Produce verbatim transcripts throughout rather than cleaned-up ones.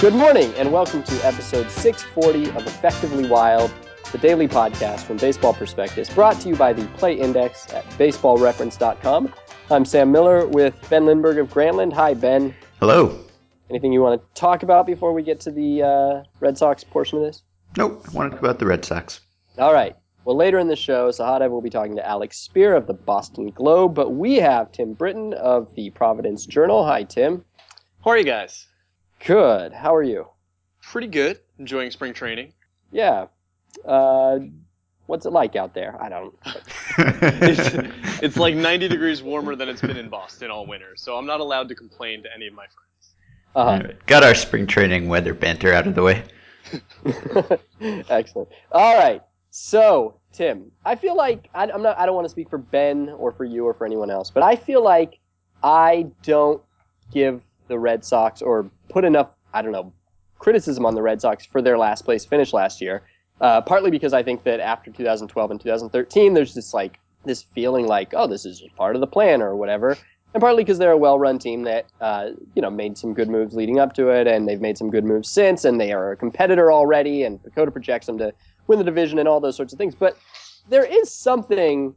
Good morning, and welcome to episode six forty of Effectively Wild, the daily podcast from Baseball Prospectus, brought to you by the Play Index at baseball reference dot com. I'm Sam Miller with Ben Lindbergh of Grantland. Hi, Ben. Hello. Anything you want to talk about before we get to the uh, Red Sox portion of this? Nope. I want to talk about the Red Sox. All right. Well, later in the show, Sahadev will be talking to Alex Speier of the Boston Globe, but we have Tim Britton of the Providence Journal. Hi, Tim. How are you guys? Good. How are you? Pretty good. Enjoying spring training. Yeah. Uh, what's it like out there? I don't. it's, it's like ninety degrees warmer than it's been in Boston all winter, so I'm not allowed to complain to any of my friends. Uh-huh. Got our spring training weather banter out of the way. Excellent. All right. So, Tim, I feel like I, I'm not. I don't want to speak for Ben or for you or for anyone else, but I feel like I don't give the Red Sox or put enough, I don't know, criticism on the Red Sox for their last place finish last year, uh, partly because I think that after two thousand twelve and two thousand thirteen, there's this like this feeling like, oh, this is part of the plan or whatever, and partly because they're a well-run team that uh, you know made some good moves leading up to it, and they've made some good moves since, and they are a competitor already, and Pecota projects them to win the division and all those sorts of things. But there is something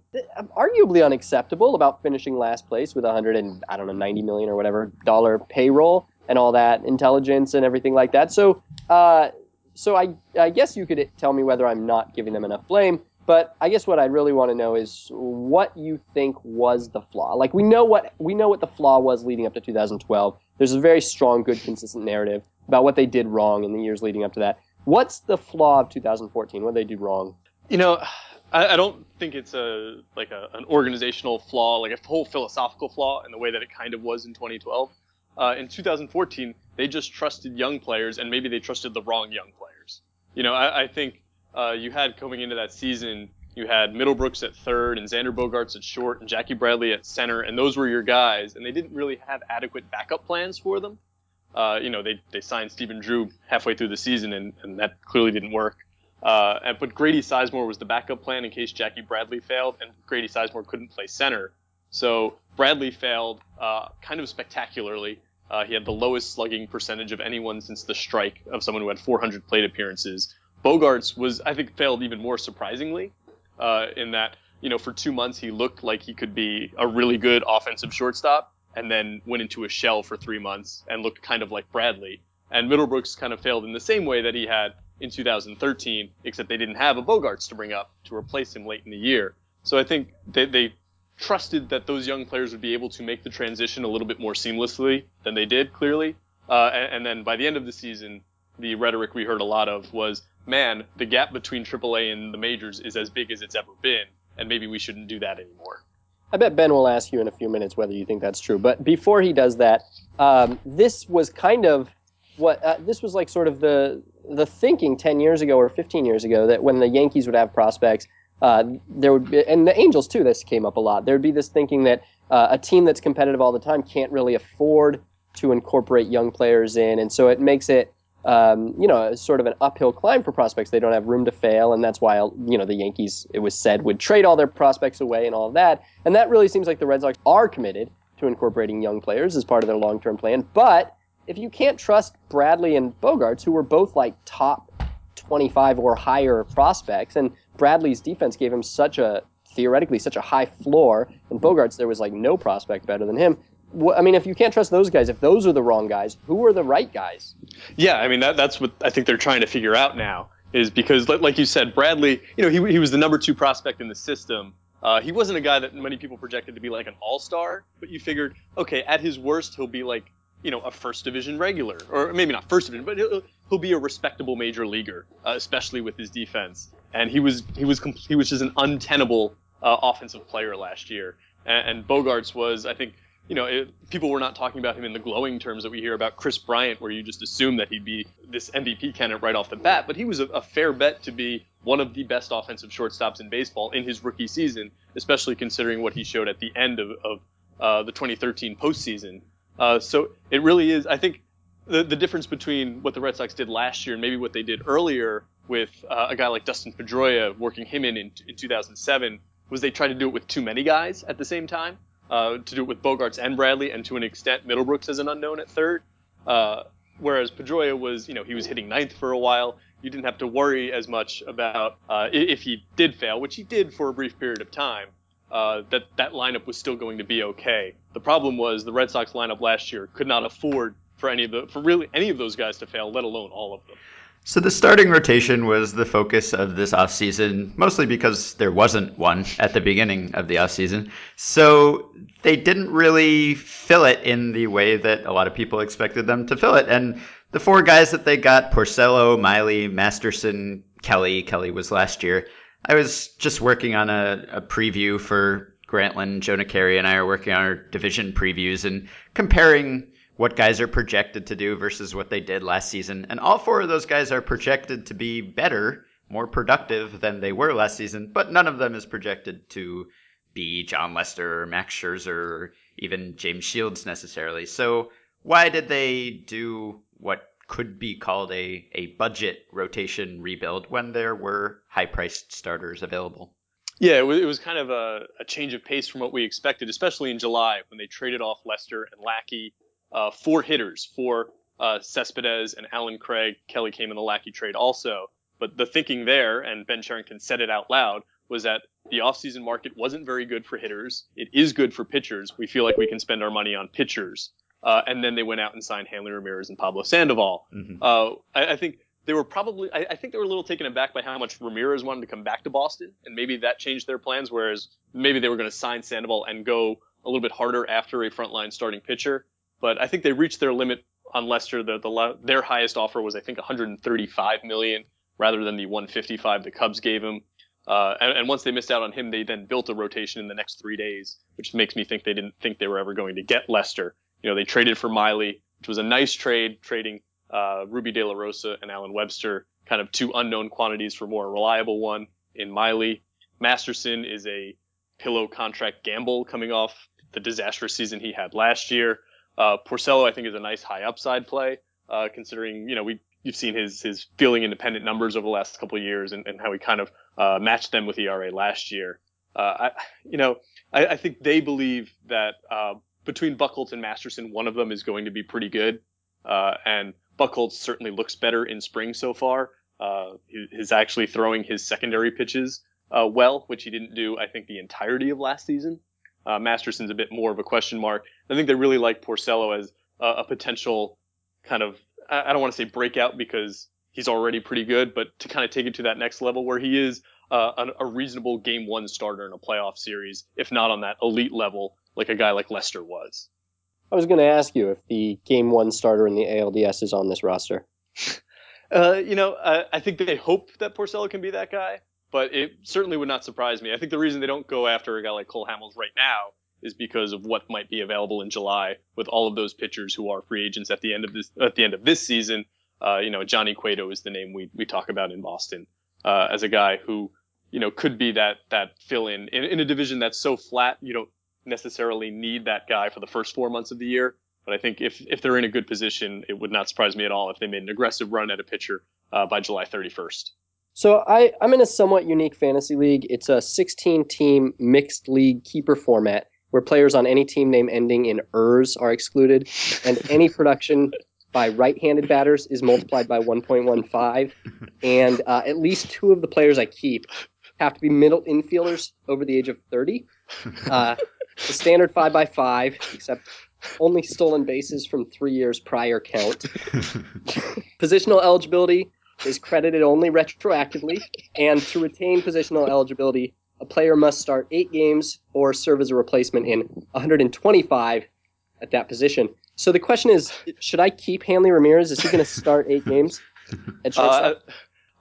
arguably unacceptable about finishing last place with one hundred and I don't know ninety million or whatever dollar payroll and all that intelligence and everything like that. So, uh, so I I guess you could tell me whether I'm not giving them enough blame. But I guess what I really want to know is what you think was the flaw. Like we know what we know what the flaw was leading up to two thousand twelve. There's a very strong, good, consistent narrative about what they did wrong in the years leading up to that. What's the flaw of two thousand fourteen? What did they do wrong? You know, I don't think it's a like a, an organizational flaw, like a whole philosophical flaw in the way that it kind of was in twenty twelve. Uh, in two thousand fourteen, they just trusted young players, and maybe they trusted the wrong young players. You know, I, I think uh, you had coming into that season, you had Middlebrooks at third and Xander Bogaerts at short and Jackie Bradley at center, and those were your guys, and they didn't really have adequate backup plans for them. Uh, you know, they, they signed Steven Drew halfway through the season, and, and that clearly didn't work. Uh, and, but Grady Sizemore was the backup plan in case Jackie Bradley failed, and Grady Sizemore couldn't play center. So Bradley failed uh, kind of spectacularly. Uh, he had the lowest slugging percentage of anyone since the strike of someone who had four hundred plate appearances. Bogaerts was, I think, failed even more surprisingly uh, in that, you know, for two months he looked like he could be a really good offensive shortstop and then went into a shell for three months and looked kind of like Bradley. And Middlebrooks kind of failed in the same way that he had in two thousand thirteen, except they didn't have a Bogaerts to bring up to replace him late in the year. So I think they, they trusted that those young players would be able to make the transition a little bit more seamlessly than they did, clearly. Uh, and, and then by the end of the season, the rhetoric we heard a lot of was, man, the gap between triple A and the majors is as big as it's ever been, and maybe we shouldn't do that anymore. I bet Ben will ask you in a few minutes whether you think that's true. But before he does that, um, this was kind of what uh, this was like sort of the the thinking ten years ago or fifteen years ago that when the Yankees would have prospects, uh, there would be, and the Angels too, this came up a lot. There would be this thinking that uh, a team that's competitive all the time can't really afford to incorporate young players in. And so it makes it, um, you know, sort of an uphill climb for prospects. They don't have room to fail. And that's why, you know, the Yankees, it was said, would trade all their prospects away and all of that. And that really seems like the Red Sox are committed to incorporating young players as part of their long-term plan. But if you can't trust Bradley and Bogaerts, who were both like top twenty-five or higher prospects, and Bradley's defense gave him such a, theoretically, such a high floor, and Bogaerts, there was like no prospect better than him. I mean, if you can't trust those guys, if those are the wrong guys, who are the right guys? Yeah, I mean, that, that's what I think they're trying to figure out now, is because, like you said, Bradley, you know, he, he was the number two prospect in the system. Uh, he wasn't a guy that many people projected to be like an all-star, but you figured, okay, at his worst, he'll be like, you know, a first division regular, or maybe not first division, but he'll, he'll be a respectable major leaguer, uh, especially with his defense. And he was he was he was just an untenable uh, offensive player last year. And, and Bogaerts was, I think, you know, it, people were not talking about him in the glowing terms that we hear about Chris Bryant, where you just assume that he'd be this M V P candidate right off the bat. But he was a, a fair bet to be one of the best offensive shortstops in baseball in his rookie season, especially considering what he showed at the end of, of uh, the twenty thirteen postseason. Uh, so it really is, I think, the, the difference between what the Red Sox did last year and maybe what they did earlier with uh, a guy like Dustin Pedroia, working him in, in in two thousand seven, was they tried to do it with too many guys at the same time, uh, to do it with Bogaerts and Bradley, and to an extent Middlebrooks as an unknown at third. Uh, Whereas Pedroia was, you know, he was hitting ninth for a while. You didn't have to worry as much about uh, if he did fail, which he did for a brief period of time, uh, that that lineup was still going to be okay. The problem was the Red Sox lineup last year could not afford for any of the for really any of those guys to fail, let alone all of them. So the starting rotation was the focus of this offseason, mostly because there wasn't one at the beginning of the offseason. So they didn't really fill it in the way that a lot of people expected them to fill it. And the four guys that they got, Porcello, Miley, Masterson, Kelly. Kelly was last year. I was just working on a, a preview for Grantland. Jonah Carey and I are working on our division previews and comparing what guys are projected to do versus what they did last season. And all four of those guys are projected to be better, more productive than they were last season, but none of them is projected to be John Lester or Max Scherzer or even James Shields necessarily. So why did they do what could be called a, a budget rotation rebuild when there were high-priced starters available? Yeah, it was, it was kind of a, a change of pace from what we expected, especially in July when they traded off Lester and Lackey. Uh, four hitters for uh, Cespedes and Alan Craig. Kelly came in the Lackey trade also. But the thinking there, and Ben Cherington said it out loud, was that the offseason market wasn't very good for hitters. It is good for pitchers. We feel like we can spend our money on pitchers. Uh, and then they went out and signed Hanley Ramirez and Pablo Sandoval. Mm-hmm. Uh, I, I think they were probably, I, I think they were a little taken aback by how much Ramirez wanted to come back to Boston. And maybe that changed their plans, whereas maybe they were going to sign Sandoval and go a little bit harder after a frontline starting pitcher. But I think they reached their limit on Lester. The, the, their highest offer was, I think, one hundred thirty-five million dollars rather than the one hundred fifty-five million dollars the Cubs gave him. Uh, and, and once they missed out on him, they then built a rotation in the next three days, which makes me think they didn't think they were ever going to get Lester. You know, they traded for Miley, which was a nice trade, trading uh, Ruby De La Rosa and Alan Webster, kind of two unknown quantities for a more reliable one in Miley. Masterson is a pillow contract gamble coming off the disastrous season he had last year. Uh, Porcello, I think, is a nice high upside play, uh, considering, you know, we you've seen his his fielding independent numbers over the last couple of years and, and how he kind of uh, matched them with E R A last year. Uh, I, you know, I, I think they believe that uh, between Buchholz and Masterson, one of them is going to be pretty good. Uh, and Buchholz certainly looks better in spring so far. Uh, he, he's actually throwing his secondary pitches uh, well, which he didn't do, I think, the entirety of last season. Uh, Masterson's a bit more of a question mark. I think they really like Porcello as a, a potential kind of, I don't want to say breakout because he's already pretty good, but to kind of take it to that next level where he is uh, a, a reasonable game one starter in a playoff series, if not on that elite level, like a guy like Lester was. I was going to ask you if the game one starter in the A L D S is on this roster. uh, you know, I, I think they hope that Porcello can be that guy. But it certainly would not surprise me. I think the reason they don't go after a guy like Cole Hamels right now is because of what might be available in July with all of those pitchers who are free agents at the end of this at the end of this season. Uh, you know, Johnny Cueto is the name we we talk about in Boston uh, as a guy who, you know, could be that that fill in in a division that's so flat. You don't necessarily need that guy for the first four months of the year. But I think if if they're in a good position, it would not surprise me at all if they made an aggressive run at a pitcher uh, by July thirty-first. So I, I'm in a somewhat unique fantasy league. It's a sixteen-team mixed league keeper format where players on any team name ending in ers are excluded, and any production by right-handed batters is multiplied by one point one five, and uh, at least two of the players I keep have to be middle infielders over the age of thirty. Uh, the standard five by five, except only stolen bases from three years prior count. Positional eligibility is credited only retroactively, and to retain positional eligibility, a player must start eight games or serve as a replacement in one hundred twenty-five at that position. So the question is, should I keep Hanley Ramirez? Is he going to start eight games at shortstop?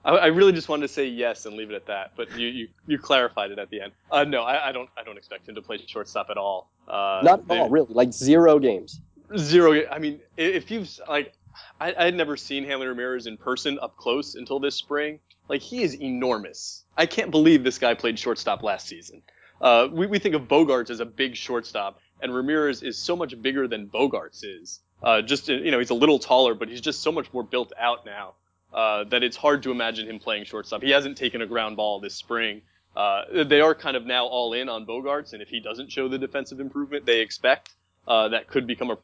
Uh, I, I really just wanted to say yes and leave it at that, but you you, you clarified it at the end. Uh, no, I, I don't I don't expect him to play shortstop at all. Uh, Not at all, really. Like zero games. Zero. I mean, if you've like. I, I had never seen Hanley Ramirez in person up close until this spring. Like, he is enormous. I can't believe this guy played shortstop last season. Uh, we, we think of Bogaerts as a big shortstop, and Ramirez is so much bigger than Bogaerts is. Uh, just, you know, he's a little taller, but he's just so much more built out now uh, that it's hard to imagine him playing shortstop. He hasn't taken a ground ball this spring. Uh, they are kind of now all in on Bogaerts, and if he doesn't show the defensive improvement they expect, uh, that could become a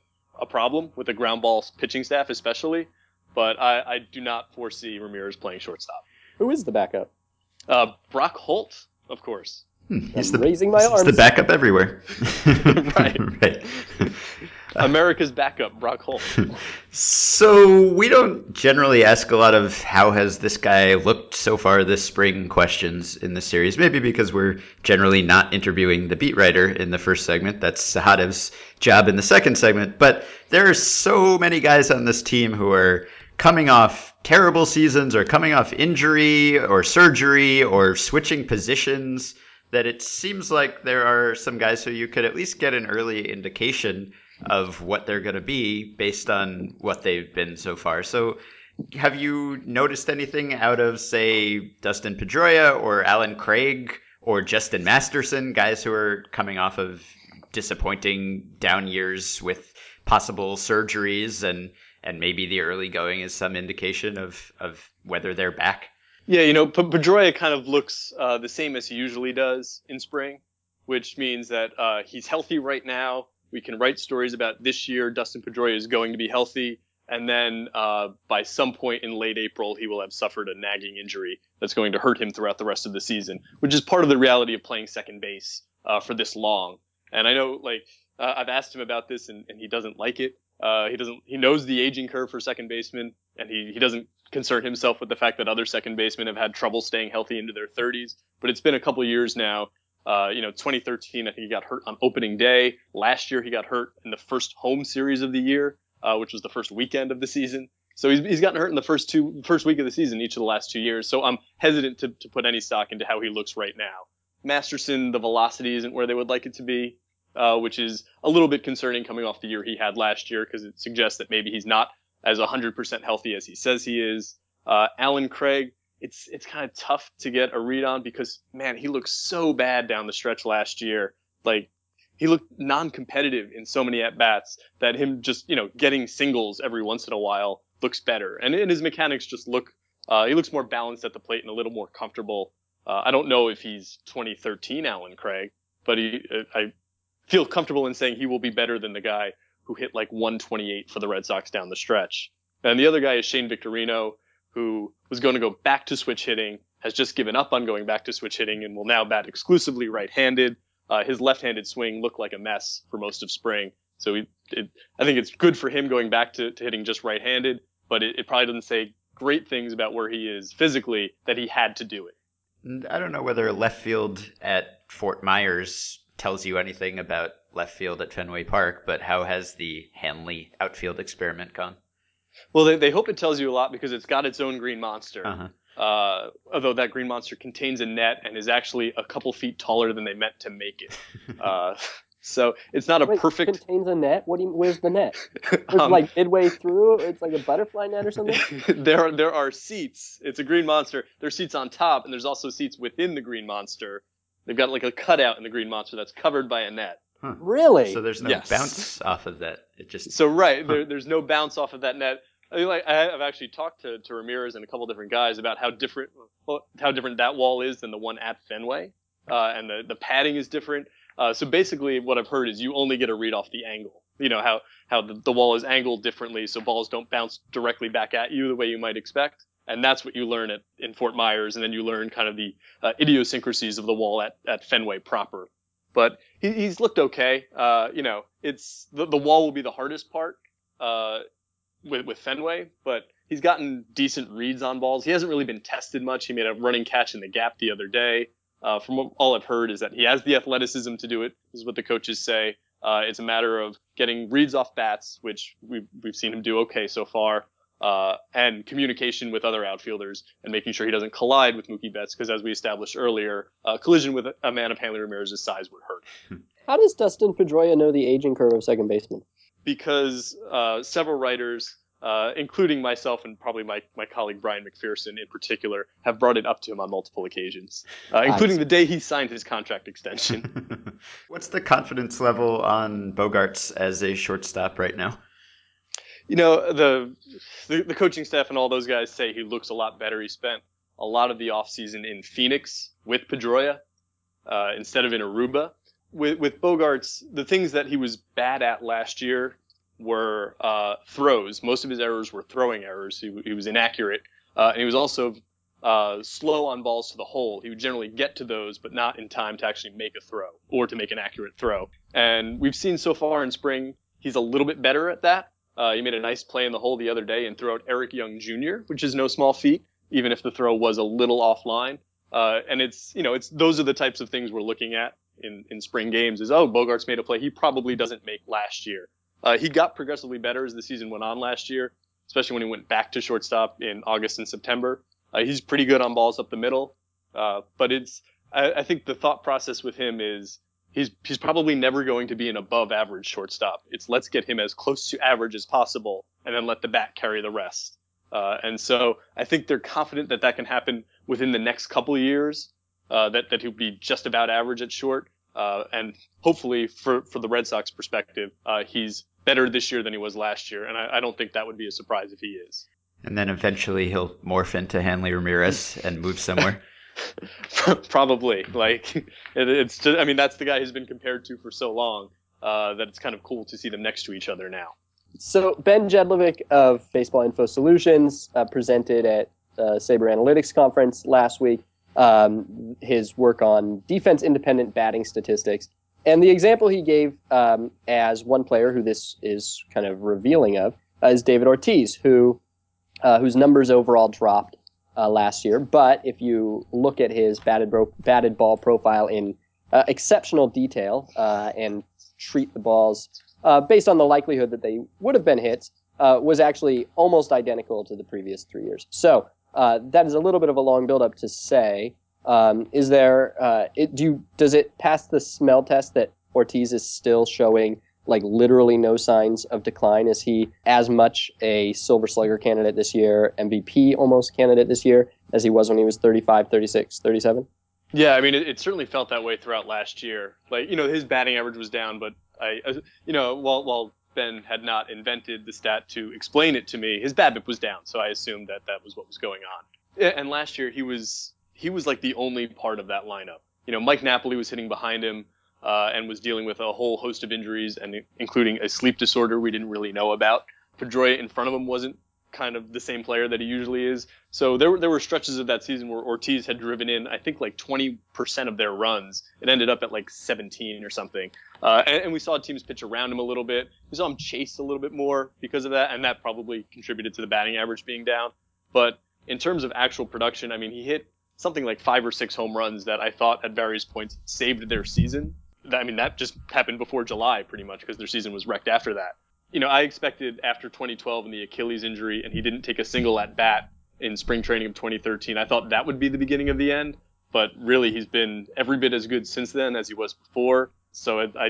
a problem with the ground ball pitching staff, especially. But I, I do not foresee Ramirez playing shortstop. Who is the backup? Uh, Brock Holt, of course. Hmm. He's the, raising my he's arms. He's the backup everywhere. Right. Right. America's backup, Brock Holt. So we don't generally ask a lot of how has this guy looked so far this spring questions in this series, maybe because we're generally not interviewing the beat writer in the first segment. That's Sahadev's job in the second segment. But there are so many guys on this team who are coming off terrible seasons or coming off injury or surgery or switching positions, that it seems like there are some guys who you could at least get an early indication of what they're going to be based on what they've been so far. So have you noticed anything out of, say, Dustin Pedroia or Alan Craig or Justin Masterson, guys who are coming off of disappointing down years with possible surgeries, and, and maybe the early going is some indication of, of whether they're back? Yeah, you know, Pedroia kind of looks uh, the same as he usually does in spring, which means that uh, he's healthy right now. We can write stories about this year. Dustin Pedroia is going to be healthy. And then uh, by some point in late April, he will have suffered a nagging injury that's going to hurt him throughout the rest of the season, which is part of the reality of playing second base uh, for this long. And I know, like, uh, I've asked him about this, and, and he doesn't like it. Uh, he doesn't. He knows the aging curve for second basemen, and he, he doesn't concern himself with the fact that other second basemen have had trouble staying healthy into their thirties. But it's been a couple years now. Uh, you know, twenty thirteen, I think he got hurt on opening day. Last year, he got hurt in the first home series of the year, uh, which was the first weekend of the season. So he's he's gotten hurt in the first two first week of the season each of the last two years. So I'm hesitant to to put any stock into how he looks right now. Masterson, the velocity isn't where they would like it to be. Uh, which is a little bit concerning coming off the year he had last year, because it suggests that maybe he's not as one hundred percent healthy as he says he is. Uh, Alan Craig, it's it's kind of tough to get a read on because, man, he looked so bad down the stretch last year. Like, he looked non-competitive in so many at-bats that him just, you know, getting singles every once in a while looks better. And, and his mechanics just look, uh, he looks more balanced at the plate and a little more comfortable. Uh, I don't know if he's twenty thirteen Alan Craig, but he, I, feel comfortable in saying he will be better than the guy who hit like one twenty-eight for the Red Sox down the stretch. And the other guy is Shane Victorino, who was going to go back to switch hitting, has just given up on going back to switch hitting, and will now bat exclusively right-handed. Uh, his left-handed swing looked like a mess for most of spring. So he, it, I think it's good for him going back to, to hitting just right-handed, but it, it probably doesn't say great things about where he is physically that he had to do it. I don't know whether left field at Fort Myers tells you anything about left field at Fenway Park, but how has the Hanley outfield experiment gone? Well, they, they hope it tells you a lot because it's got its own green monster, uh-huh. uh, although that green monster contains a net and is actually a couple feet taller than they meant to make it. uh, so it's not a Wait, perfect... It contains a net? What do you, where's the net? It's um, like midway through? It's like a butterfly net or something? there, are, there are seats. It's a green monster. There's seats on top, and there's also seats within the green monster. They've got like a cutout in the green monster that's covered by a net. Huh. Really? So there's no yes. bounce off of that. It just so right huh. there, there's no bounce off of that net. I mean, like, I've actually talked to, to Ramirez and a couple different guys about how different well, how different that wall is than the one at Fenway, uh, and the the padding is different. Uh, so basically, what I've heard is you only get a read off the angle. You know how how the, the wall is angled differently, so balls don't bounce directly back at you the way you might expect. And that's what you learn at in Fort Myers, and then you learn kind of the uh, idiosyncrasies of the wall at, at Fenway proper. But he, he's looked okay. Uh, you know, it's the, the wall will be the hardest part uh, with, with Fenway, but he's gotten decent reads on balls. He hasn't really been tested much. He made a running catch in the gap the other day. Uh, from what, all I've heard is that he has the athleticism to do it. This is what the coaches say. Uh, it's a matter of getting reads off bats, which we've, we've seen him do okay so far. Uh, and communication with other outfielders and making sure he doesn't collide with Mookie Betts, because as we established earlier, a collision with a man of Hanley Ramirez's size would hurt. How does Dustin Pedroia know the aging curve of second baseman? Because uh, several writers, uh, including myself and probably my, my colleague Brian McPherson in particular, have brought it up to him on multiple occasions, uh, including the day he signed his contract extension. What's the confidence level on Bogaerts as a shortstop right now? You know, the, the the coaching staff and all those guys say he looks a lot better. He spent a lot of the offseason in Phoenix with Pedroia uh, instead of in Aruba. With, with Bogaerts, the things that he was bad at last year were uh, throws. Most of his errors were throwing errors. He, he was inaccurate. Uh, and he was also uh, slow on balls to the hole. He would generally get to those, but not in time to actually make a throw or to make an accurate throw. And we've seen so far in spring, he's a little bit better at that. Uh, he made a nice play in the hole the other day and threw out Eric Young Junior, which is no small feat, even if the throw was a little offline. Uh, and it's, you know, it's those are the types of things we're looking at in, in spring games is, oh, Bogaerts made a play he probably doesn't make last year. Uh, he got progressively better as the season went on last year, especially when he went back to shortstop in August and September. Uh, he's pretty good on balls up the middle. Uh, but it's, I, I think the thought process with him is he's, he's probably never going to be an above average shortstop. It's let's get him as close to average as possible and then let the bat carry the rest. Uh, and so I think they're confident that that can happen within the next couple of years, uh, that, that he'll be just about average at short. Uh, and hopefully for, for the Red Sox perspective, uh, he's better this year than he was last year. And I, I don't think that would be a surprise if he is. And then eventually he'll morph into Hanley Ramirez and move somewhere. Probably. Like it, it's just, I mean, that's the guy who's been compared to for so long, uh, that it's kind of cool to see them next to each other now. So Ben Jedlovic of Baseball Info Solutions uh, presented at the Sabre Analytics Conference last week um, his work on defense-independent batting statistics. And the example he gave um, as one player who this is kind of revealing of uh, is David Ortiz, who uh, whose numbers overall dropped uh, last year. But if you look at his batted, bro- batted ball profile in uh, exceptional detail uh, and treat the balls Uh, based on the likelihood that they would have been hits, uh, was actually almost identical to the previous three years. So uh, that is a little bit of a long build-up to say, um, is there? Uh, it, do you, does it pass the smell test that Ortiz is still showing like literally no signs of decline? Is he as much a Silver Slugger candidate this year, M V P almost candidate this year, as he was when he was thirty-five, thirty-six, thirty-seven? Yeah, I mean, it, it certainly felt that way throughout last year. Like, you know, his batting average was down, but I, you know, while while Ben had not invented the stat to explain it to me, his BABIP was down, so I assumed that that was what was going on. And last year, he was he was like the only part of that lineup. You know, Mike Napoli was hitting behind him uh, and was dealing with a whole host of injuries, and including a sleep disorder we didn't really know about. Pedroia in front of him wasn't kind of the same player that he usually is. So there were there were stretches of that season where Ortiz had driven in, I think, like twenty percent of their runs. It ended up at like seventeen or something. Uh, and, and we saw teams pitch around him a little bit. We saw him chase a little bit more because of that, and that probably contributed to the batting average being down. But in terms of actual production, I mean, he hit something like five or six home runs that I thought at various points saved their season. I mean, that just happened before July pretty much because their season was wrecked after that. You know, I expected after twenty twelve and the Achilles injury, and he didn't take a single at bat in spring training of twenty thirteen. I thought that would be the beginning of the end, but really he's been every bit as good since then as he was before. So I, I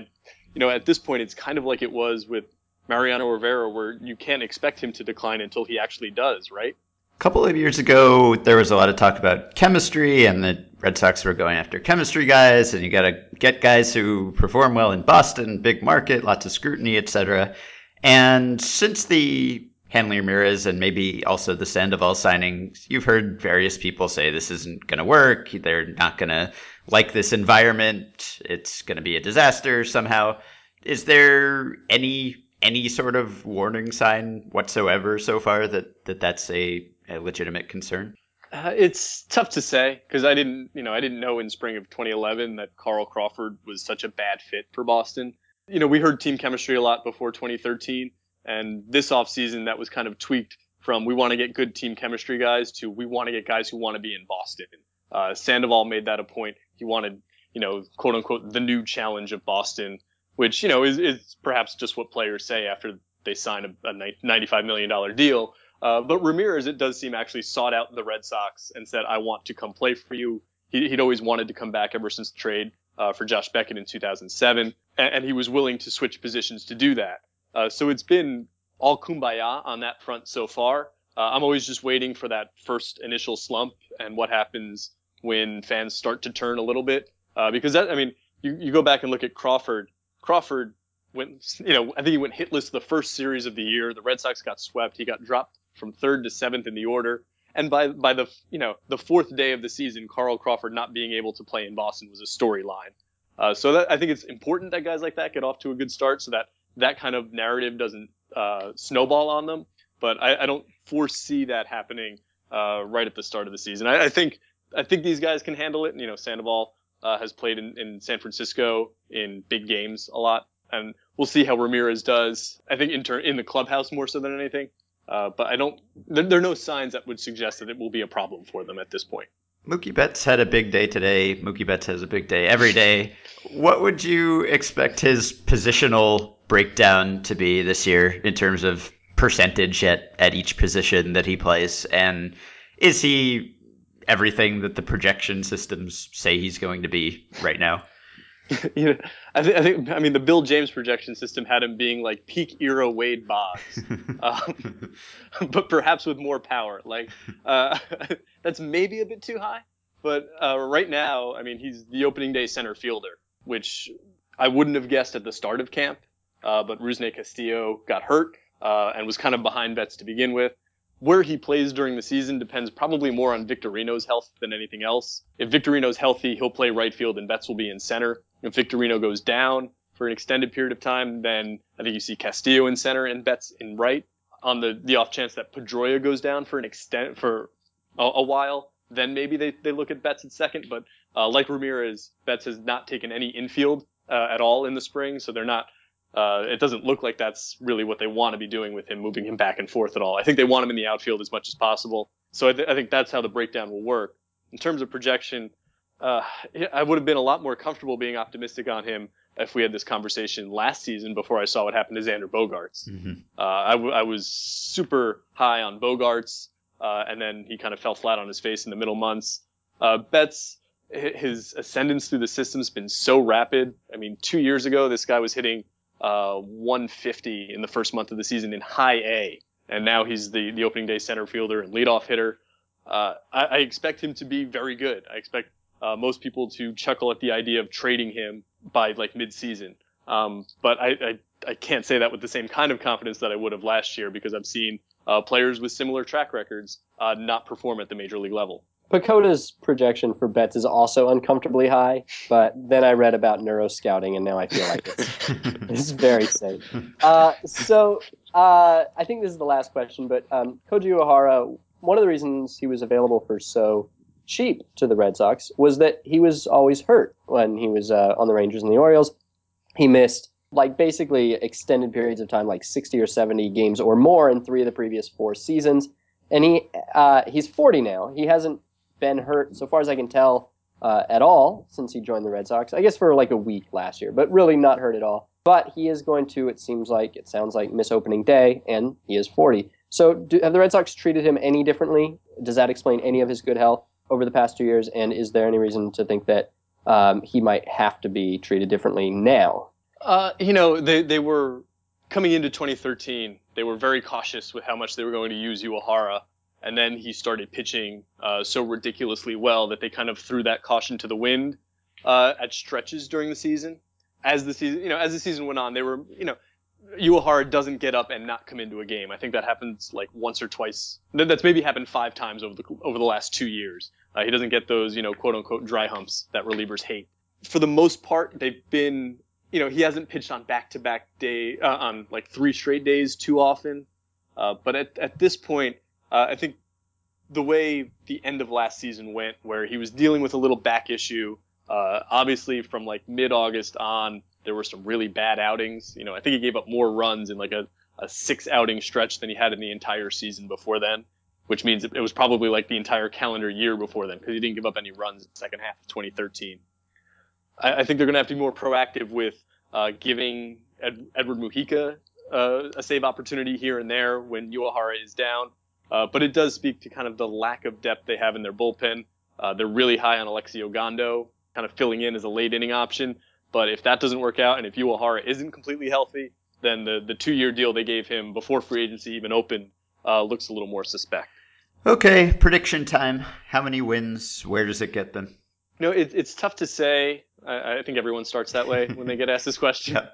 you know, at this point it's kind of like it was with Mariano Rivera, where you can't expect him to decline until he actually does, right? A couple of years ago, there was a lot of talk about chemistry, and the Red Sox were going after chemistry guys, and you got to get guys who perform well in Boston, big market, lots of scrutiny, et cetera. And since the Hanley Ramirez and maybe also the Sandoval signings, you've heard various people say this isn't going to work. They're not going to like this environment. It's going to be a disaster somehow. Is there any any sort of warning sign whatsoever so far that, that that's a, a legitimate concern? Uh, it's tough to say because I didn't, you know, I didn't know in spring of twenty eleven that Carl Crawford was such a bad fit for Boston. You know, we heard team chemistry a lot before twenty thirteen, and this offseason that was kind of tweaked from we want to get good team chemistry guys to we want to get guys who want to be in Boston. Uh, Sandoval made that a point. He wanted, you know, quote unquote, the new challenge of Boston, which, you know, is, is perhaps just what players say after they sign a, a ninety-five million dollars deal. Uh, but Ramirez, it does seem, actually sought out the Red Sox and said, I want to come play for you. He, he'd always wanted to come back ever since the trade Uh, for Josh Beckett in two thousand seven, and, and he was willing to switch positions to do that. Uh, so it's been all kumbaya on that front so far. Uh, I'm always just waiting for that first initial slump and what happens when fans start to turn a little bit. Uh, because, that, I mean, you, you go back and look at Crawford. Crawford went, you know, I think he went hitless the first series of the year. The Red Sox got swept. He got dropped from third to seventh in the order. And by by the you know the fourth day of the season, Carl Crawford not being able to play in Boston was a storyline. Uh, so that, I think it's important that guys like that get off to a good start so that that kind of narrative doesn't uh, snowball on them. But I, I don't foresee that happening uh, right at the start of the season. I, I think I think these guys can handle it. And, you know, Sandoval uh, has played in, in San Francisco in big games a lot, and we'll see how Ramirez does. I think in ter- in the clubhouse more so than anything. Uh, but I don't. There, there are no signs that would suggest that it will be a problem for them at this point. Mookie Betts had a big day today. Mookie Betts has a big day every day. What would you expect his positional breakdown to be this year in terms of percentage at, at each position that he plays? And is he everything that the projection systems say he's going to be right now? you know, I, th- I think, I mean, the Bill James projection system had him being like peak era Wade Boggs, um, but perhaps with more power. Like, uh, that's maybe a bit too high, but uh, right now, I mean, he's the opening day center fielder, which I wouldn't have guessed at the start of camp, uh, but Rusney Castillo got hurt uh, and was kind of behind Betts to begin with. Where he plays during the season depends probably more on Victorino's health than anything else. If Victorino's healthy, he'll play right field and Betts will be in center. If Victorino goes down for an extended period of time, then I think you see Castillo in center and Betts in right. On the, the off chance that Pedroia goes down for an extent for a, a while, then maybe they, they look at Betts at second. But uh, like Ramirez, Betts has not taken any infield uh, at all in the spring, so they're not. Uh, it doesn't look like that's really what they want to be doing with him, moving him back and forth at all. I think they want him in the outfield as much as possible. So I, th- I think that's how the breakdown will work. In terms of projection, uh, I would have been a lot more comfortable being optimistic on him if we had this conversation last season before I saw what happened to Xander Bogaerts. Mm-hmm. Uh, I, w- I was super high on Bogaerts, uh, and then he kind of fell flat on his face in the middle months. Uh, Betts, his ascendance through the system's been so rapid. I mean, two years ago, this guy was hitting Uh, one fifty in the first month of the season in high A, and now he's the, the opening day center fielder and leadoff hitter. Uh, I, I expect him to be very good. I expect uh, most people to chuckle at the idea of trading him by like mid-season. Um, but I, I, I can't say that with the same kind of confidence that I would have last year because I've seen uh, players with similar track records uh, not perform at the major league level. Pacoda's projection for Betts is also uncomfortably high, but then I read about neuroscouting, and now I feel like it's, it's very safe. Uh, so uh, I think this is the last question, but um, Koji Uehara, one of the reasons he was available for so cheap to the Red Sox was that he was always hurt when he was uh, on the Rangers and the Orioles. He missed like basically extended periods of time, like sixty or seventy games or more in three of the previous four seasons, and he uh, he's forty now. He hasn't been hurt, so far as I can tell, uh, at all since he joined the Red Sox. I guess for like a week last year, but really not hurt at all. But he is going to, it seems like, it sounds like, miss opening day, and he is forty. So do, have the Red Sox treated him any differently? Does that explain any of his good health over the past two years? And is there any reason to think that um, he might have to be treated differently now? Uh, you know, they, they were coming into twenty thirteen. They were very cautious with how much they were going to use Uehara. And then he started pitching uh, so ridiculously well that they kind of threw that caution to the wind uh, at stretches during the season. As the season, you know, as the season went on, they were, you know, Uehara doesn't get up and not come into a game. I think that happens like once or twice. That's maybe happened five times over the over the last two years. Uh, he doesn't get those, you know, quote unquote dry humps that relievers hate. For the most part, they've been, you know, he hasn't pitched on back to back day uh, on like three straight days too often. Uh, but at at this point. Uh, I think the way the end of last season went, where he was dealing with a little back issue, uh, obviously from like mid-August on, there were some really bad outings. You know, I think he gave up more runs in like a, a six-outing stretch than he had in the entire season before then, which means it was probably like the entire calendar year before then because he didn't give up any runs in the second half of twenty thirteen. I, I think they're going to have to be more proactive with uh, giving Ed, Edward Mujica uh, a save opportunity here and there when Uehara is down. Uh, but it does speak to kind of the lack of depth they have in their bullpen. Uh, they're really high on Alexi Ogando, kind of filling in as a late-inning option. But if that doesn't work out and if Uehara isn't completely healthy, then the, the two-year deal they gave him before free agency even opened uh, looks a little more suspect. Okay, prediction time. How many wins? Where does it get them? You know, it, it's tough to say. I, I think everyone starts that way when they get asked this question. Yeah.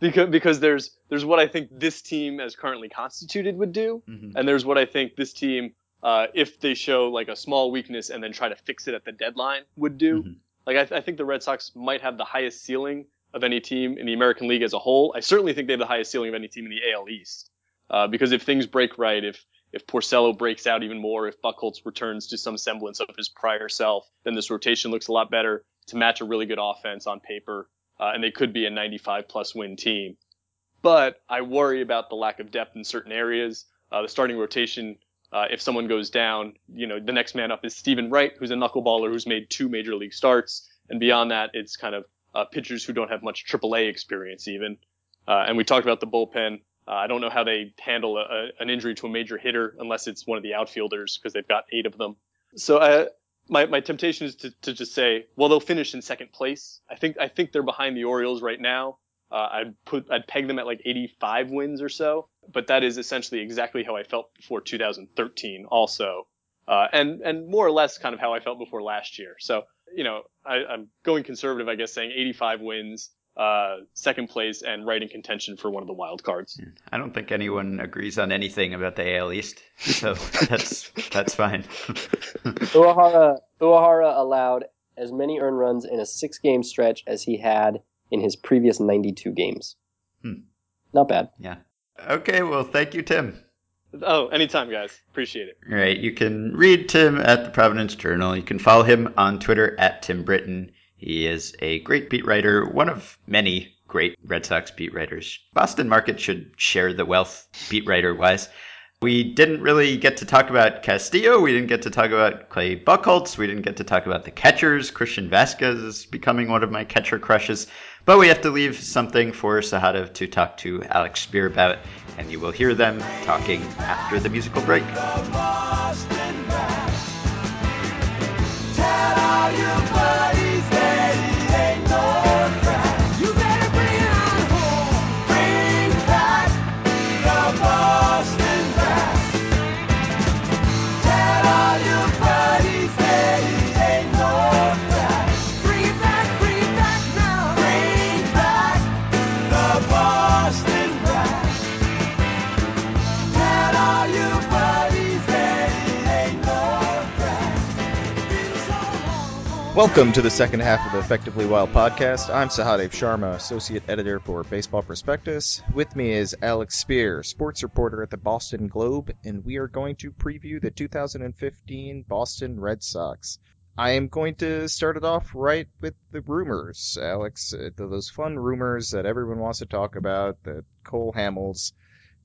Because because there's there's what I think this team as currently constituted would do, mm-hmm. and there's what I think this team, uh, if they show like a small weakness and then try to fix it at the deadline, would do. Mm-hmm. Like I, th- I think the Red Sox might have the highest ceiling of any team in the American League as a whole. I certainly think they have the highest ceiling of any team in the A L East. Uh, because if things break right, if if Porcello breaks out even more, if Buchholz returns to some semblance of his prior self, then this rotation looks a lot better to match a really good offense on paper. Uh, and they could be a ninety-five plus win team. But I worry about the lack of depth in certain areas. Uh, the starting rotation, uh, if someone goes down, you know, the next man up is Steven Wright, who's a knuckleballer who's made two major league starts. And beyond that, it's kind of uh, pitchers who don't have much triple A experience even. Uh, and we talked about the bullpen. Uh, I don't know how they handle a, a, an injury to a major hitter unless it's one of the outfielders, because they've got eight of them. So uh, my my temptation is to, to just say, well, they'll finish in second place. I think I think they're behind the Orioles right now. Uh, I'd put I'd peg them at like eighty-five wins or so, but that is essentially exactly how I felt before two thousand thirteen, also, uh, and and more or less kind of how I felt before last year. So you know I, I'm going conservative, I guess, saying eighty-five wins, uh, second place, and right in contention for one of the wild cards. I don't think anyone agrees on anything about the A L East, so that's that's fine. Uehara Uehara allowed as many earned runs in a six-game stretch as he had in his previous ninety-two games. Hmm. Not bad. Yeah. Okay, well, thank you, Tim. Oh, anytime, guys. Appreciate it. All right, you can read Tim at the Providence Journal. You can follow him on Twitter at Tim Britton. He is a great beat writer, one of many great Red Sox beat writers. Boston market should share the wealth beat writer-wise. We didn't really get to talk about Castillo. We didn't get to talk about Clay Buchholz. We didn't get to talk about the catchers. Christian Vázquez is becoming one of my catcher crushes. But we have to leave something for Sahadev to talk to Alex Speier about, and you will hear them talking after the musical break. Welcome to the second half of the Effectively Wild podcast. I'm Sahadev Sharma, Associate Editor for Baseball Prospectus. With me is Alex Speier, sports reporter at the Boston Globe, and we are going to preview the two thousand fifteen Boston Red Sox. I am going to start it off right with the rumors, Alex. Those fun rumors that everyone wants to talk about, that Cole Hamels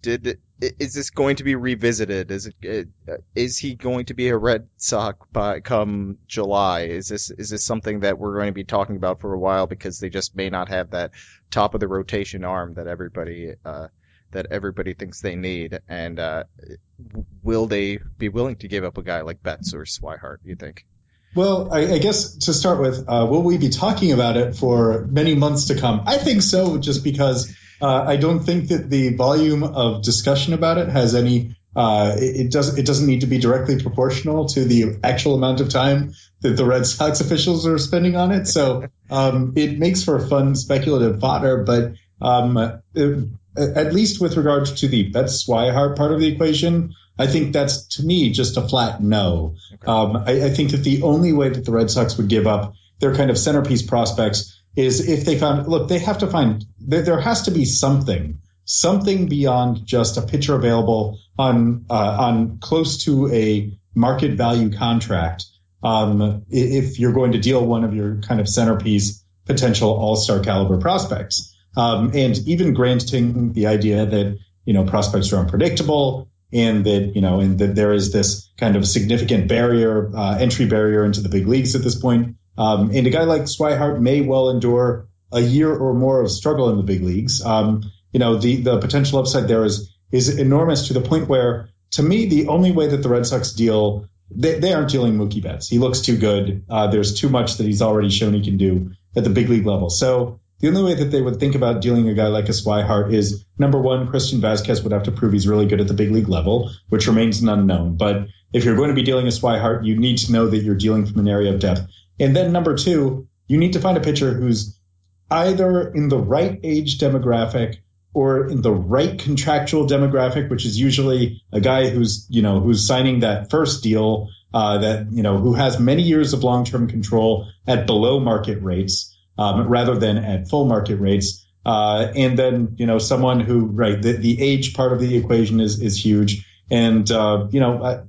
did. Is this going to be revisited? Is it? Is he going to be a Red Sox by come July? Is this is this something that we're going to be talking about for a while, because they just may not have that top of the rotation arm that everybody uh, that everybody thinks they need? And uh, will they be willing to give up a guy like Betts or Swihart, you think? Well, I, I guess to start with, uh, will we be talking about it for many months to come? I think so, just because. Uh, I don't think that the volume of discussion about it has any uh, – it, it, does, it doesn't need to be directly proportional to the actual amount of time that the Red Sox officials are spending on it. So um, it makes for fun speculative fodder, but um, it, at least with regard to the Betts Swihart part of the equation, I think that's, to me, just a flat no. Okay. Um, I, I think that the only way that the Red Sox would give up their kind of centerpiece prospects – is if they found, look, they have to find, there, there has to be something, something beyond just a pitcher available on, uh, on close to a market value contract. Um, if you're going to deal one of your kind of centerpiece potential all-star caliber prospects. Um, and even granting the idea that, you know, prospects are unpredictable and that, you know, and that there is this kind of significant barrier, uh, entry barrier into the big leagues at this point. Um, and a guy like Swihart may well endure a year or more of struggle in the big leagues. Um, you know, the, the potential upside there is, is enormous, to the point where, to me, the only way that the Red Sox deal, they, they aren't dealing Mookie Betts. He looks too good. Uh, there's too much that he's already shown he can do at the big league level. So the only way that they would think about dealing a guy like a Swihart is, number one, Christian Vázquez would have to prove he's really good at the big league level, which remains an unknown. But if you're going to be dealing a Swihart, you need to know that you're dealing from an area of depth. And then number two, you need to find a pitcher who's either in the right age demographic or in the right contractual demographic, which is usually a guy who's, you know, who's signing that first deal, uh, that, you know, who has many years of long-term control at below market rates, um, rather than at full market rates. Uh, and then, you know, someone who, right, the, the age part of the equation is, is huge. And, uh, you know, uh,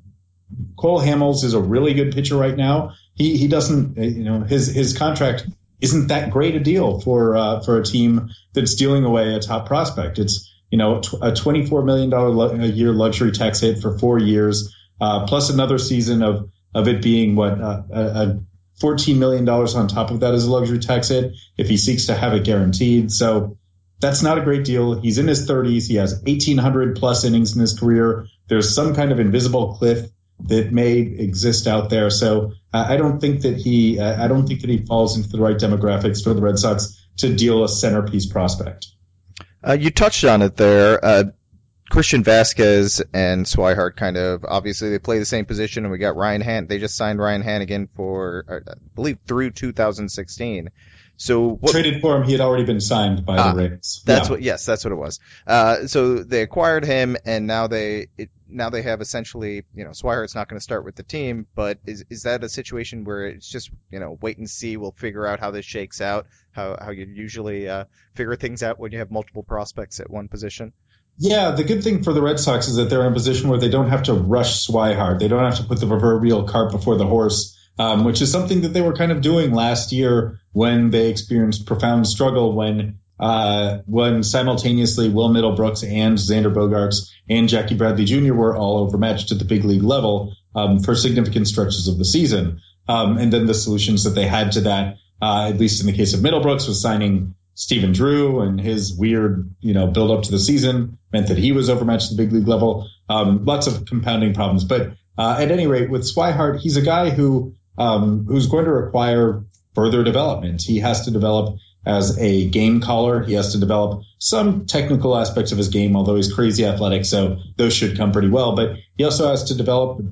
Cole Hamels is a really good pitcher right now. He he doesn't, you know, his his contract isn't that great a deal for uh, for a team that's dealing away a top prospect. It's, you know, a twenty-four million dollars a year luxury tax hit for four years, uh, plus another season of, of it being, what, uh, a fourteen million dollars on top of that as a luxury tax hit if he seeks to have it guaranteed. So that's not a great deal. He's in his thirties. He has eighteen hundred plus innings in his career. There's some kind of invisible cliff that may exist out there. So uh, I don't think that he uh, I don't think that he falls into the right demographics for the Red Sox to deal a centerpiece prospect. Uh, you touched on it there. Uh, Christian Vázquez and Swihart kind of, obviously they play the same position, and we got Ryan Han. They just signed Ryan Hannigan for, I believe, through two thousand sixteen. So what, traded for him. He had already been signed by ah, the Rays. That's yeah. what. Yes, that's what it was. Uh, so they acquired him, and now they it, now they have essentially, you know, Swihart's not going to start with the team. But is is that a situation where it's just, you know, wait and see? We'll figure out how this shakes out. How how you usually uh, figure things out when you have multiple prospects at one position. Yeah, the good thing for the Red Sox is that they're in a position where they don't have to rush Swihart. They don't have to put the proverbial cart before the horse, um, which is something that they were kind of doing last year when they experienced profound struggle when uh, when simultaneously Will Middlebrooks and Xander Bogaerts and Jackie Bradley Junior were all overmatched at the big league level um, for significant stretches of the season. Um, and then the solutions that they had to that, uh, at least in the case of Middlebrooks, was signing Steven Drew, and his weird, you know, build up to the season meant that he was overmatched at the big league level. Um, lots of compounding problems. But uh, at any rate, with Swihart, he's a guy who um, who's going to require further development. He has to develop as a game caller. He has to develop some technical aspects of his game, although he's crazy athletic, so those should come pretty well. But he also has to develop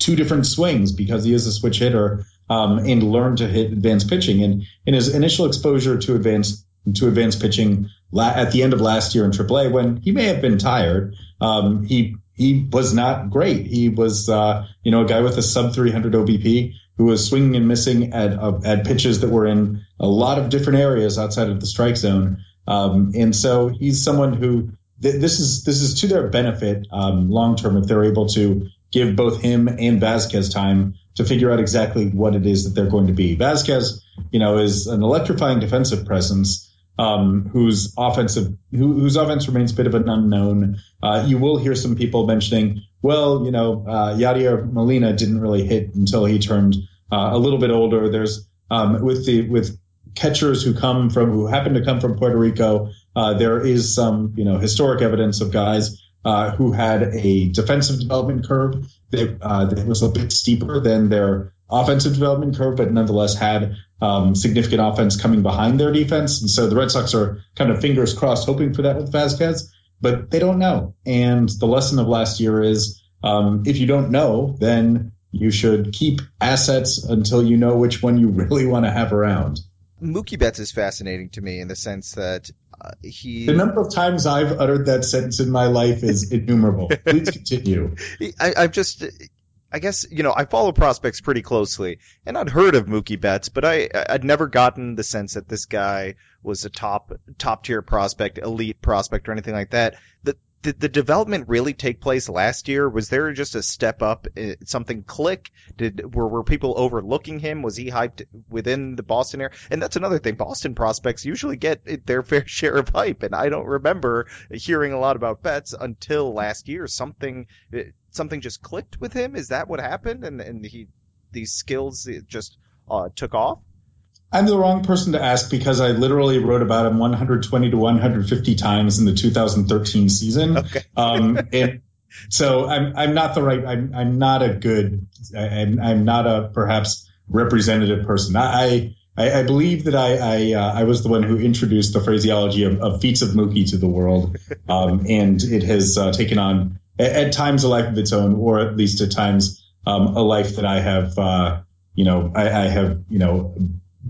two different swings because he is a switch hitter, um, and learn to hit advanced pitching. And in his initial exposure to advanced to advanced pitching at the end of last year in triple A, when he may have been tired, um, he he was not great. He was, uh, you know, a guy with a sub three hundred O B P who was swinging and missing at uh, at pitches that were in a lot of different areas outside of the strike zone. Um, and so he's someone who th- this is this is to their benefit um, long term if they're able to give both him and Vázquez time to figure out exactly what it is that they're going to be. Vázquez, you know, is an electrifying defensive presence. Um, whose offensive, who, whose offense remains a bit of an unknown. Uh, you will hear some people mentioning, well, you know, uh, Yadier Molina didn't really hit until he turned uh, a little bit older. There's um, with the with catchers who come from who happen to come from Puerto Rico, uh, there is some, you know, historic evidence of guys uh, who had a defensive development curve that, uh, that was a bit steeper than their offensive development curve, but nonetheless had um, significant offense coming behind their defense. And so the Red Sox are kind of fingers crossed hoping for that with Vázquez, but they don't know. And the lesson of last year is um, if you don't know, then you should keep assets until you know which one you really want to have around. Mookie Betts is fascinating to me in the sense that uh, he... The number of times I've uttered that sentence in my life is innumerable. Please continue. I, I've just... I guess, you know, I follow prospects pretty closely, and I'd heard of Mookie Betts, but I, I'd never gotten the sense that this guy was a top, top tier prospect, elite prospect, or anything like that. The, did the development really take place last year? Was there just a step up? Something click? Did were were people overlooking him? Was he hyped within the Boston area? And that's another thing. Boston prospects usually get their fair share of hype, and I don't remember hearing a lot about Betts until last year. Something something just clicked with him. Is that what happened? And and he these skills just uh, took off. I'm the wrong person to ask because I literally wrote about him one hundred twenty to one hundred fifty times in the two thousand thirteen season. Okay. um, and so I'm I'm not the right I'm I'm not a good I'm I'm not a perhaps representative person. I I, I believe that I I, uh, I was the one who introduced the phraseology of, of feats of Mookie to the world, um, and it has uh, taken on at, at times a life of its own, or at least at times um, a life that I have uh, you know I, I have you know.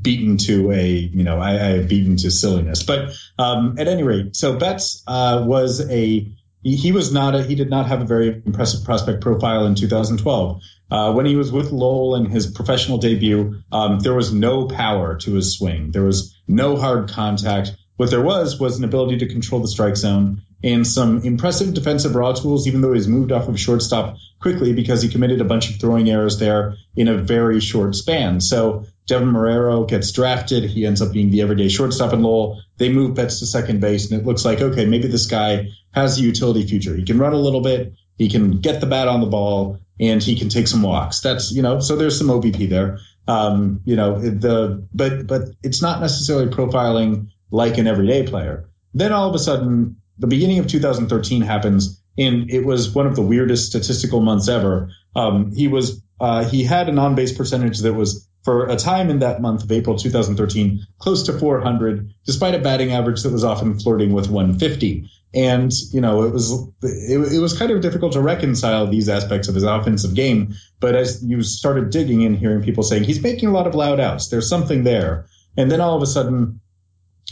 beaten to a, you know, I, I have beaten to silliness. But um, at any rate, so Betts uh, was a, he was not a, he did not have a very impressive prospect profile in two thousand twelve. Uh, when he was with Lowell in his professional debut, um, there was no power to his swing. There was no hard contact What there was was an ability to control the strike zone and some impressive defensive raw tools, even though he's moved off of shortstop quickly because he committed a bunch of throwing errors there in a very short span. So Devin Marrero gets drafted. He ends up being the everyday shortstop in Lowell. They move Betts to second base, and it looks like, okay, maybe this guy has a utility future. He can run a little bit. He can get the bat on the ball, and he can take some walks. That's, you know, so there's some O B P there. Um, you know, the but but it's not necessarily profiling like an everyday player. Then all of a sudden, the beginning of two thousand thirteen happens, and it was one of the weirdest statistical months ever. Um, he was uh, he had an on-base percentage that was, for a time in that month of April two thousand thirteen, close to four hundred, despite a batting average that was often flirting with one fifty. And, you know, it was it, it was kind of difficult to reconcile these aspects of his offensive game. But as you started digging in, hearing people saying he's making a lot of loud outs, there's something there. And then all of a sudden,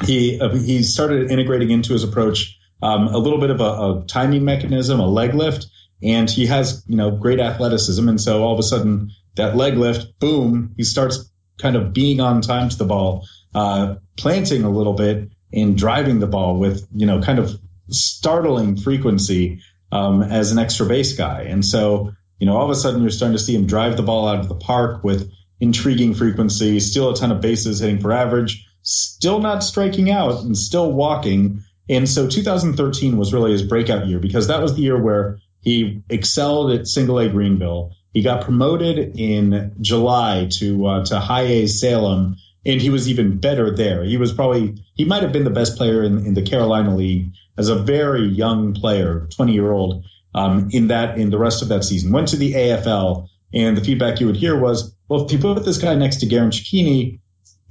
he uh, he started integrating into his approach um, a little bit of a, a timing mechanism, a leg lift. And he has, you know, great athleticism. And so all of a sudden, that leg lift, boom, he starts kind of being on time to the ball, uh, planting a little bit and driving the ball with, you know, kind of startling frequency um, as an extra base guy. And so, you know, all of a sudden you're starting to see him drive the ball out of the park with intriguing frequency, steal a ton of bases, hitting for average, still not striking out and still walking. And so two thousand thirteen was really his breakout year, because that was the year where he excelled at single A Greenville. He got promoted in July to uh, to high A Salem, and he was even better there. He was probably he might have been the best player in, in the Carolina League as a very young player, twenty-year-old, um, in that in the rest of that season. Went to the A F L, and the feedback you would hear was, well, if you put this guy next to Garen Cecchini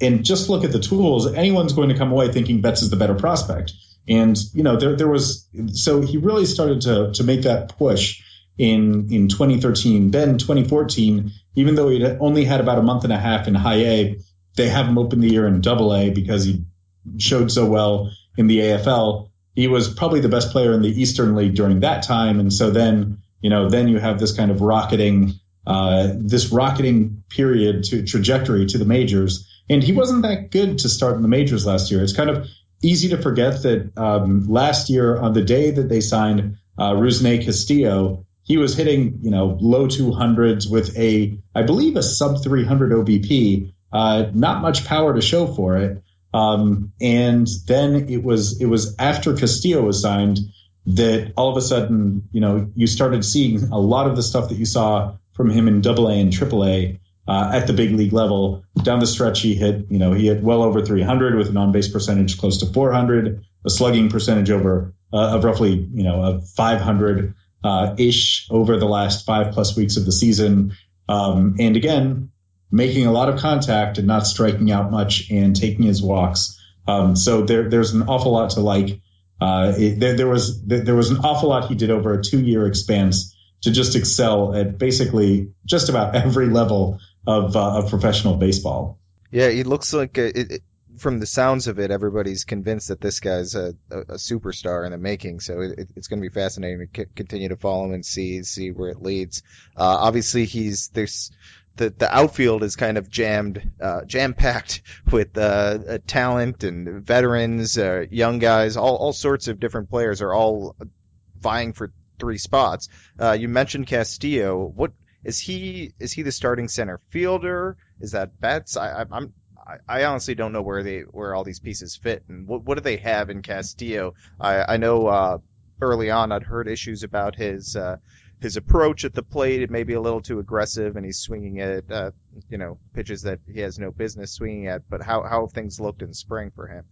and just look at the tools, anyone's going to come away thinking Betts is the better prospect. And, you know, there there was – so he really started to to make that push in in twenty thirteen. Then twenty fourteen, even though he only had about a month and a half in high A, they have him open the year in double A because he showed so well in the A F L. He was probably the best player in the Eastern League during that time. And so then, you know, then you have this kind of rocketing, uh, this rocketing period to trajectory to the majors. And he wasn't that good to start in the majors last year. It's kind of easy to forget that um, last year on the day that they signed uh, Rusney Castillo, he was hitting, you know, low two hundreds with a, I believe, a sub three hundred O B P, uh, not much power to show for it. Um, and then it was it was after Castillo was signed that all of a sudden, you know, you started seeing a lot of the stuff that you saw from him in double A and triple A uh, at the big league level. Down the stretch, he hit, you know, he hit well over three hundred with an on-base percentage close to four hundred, a slugging percentage over uh, of roughly, you know, of five hundred ish over the last five plus weeks of the season. Um, and again, making a lot of contact and not striking out much and taking his walks. Um, so there, there's an awful lot to like. Uh, it, there, there was there, there was an awful lot he did over a two-year expanse to just excel at basically just about every level of, uh, of professional baseball. Yeah, it looks like it, it, from the sounds of it, everybody's convinced that this guy's a, a, a superstar in the making. So it, it's going to be fascinating to c- continue to follow him and see see where it leads. Uh, obviously, he's there's. The, the outfield is kind of jammed, uh, jam-packed with uh, talent and veterans, uh, young guys, all, all sorts of different players are all vying for three spots. Uh, you mentioned Castillo. What is he? Is he the starting center fielder? Is that Betts? I, I, I'm I honestly don't know where they where all these pieces fit, and what what do they have in Castillo? I I know uh, early on I'd heard issues about his. Uh, His approach at the plate, it may be a little too aggressive, and he's swinging at, uh, you know, pitches that he has no business swinging at. But how, how have things looked in spring for him?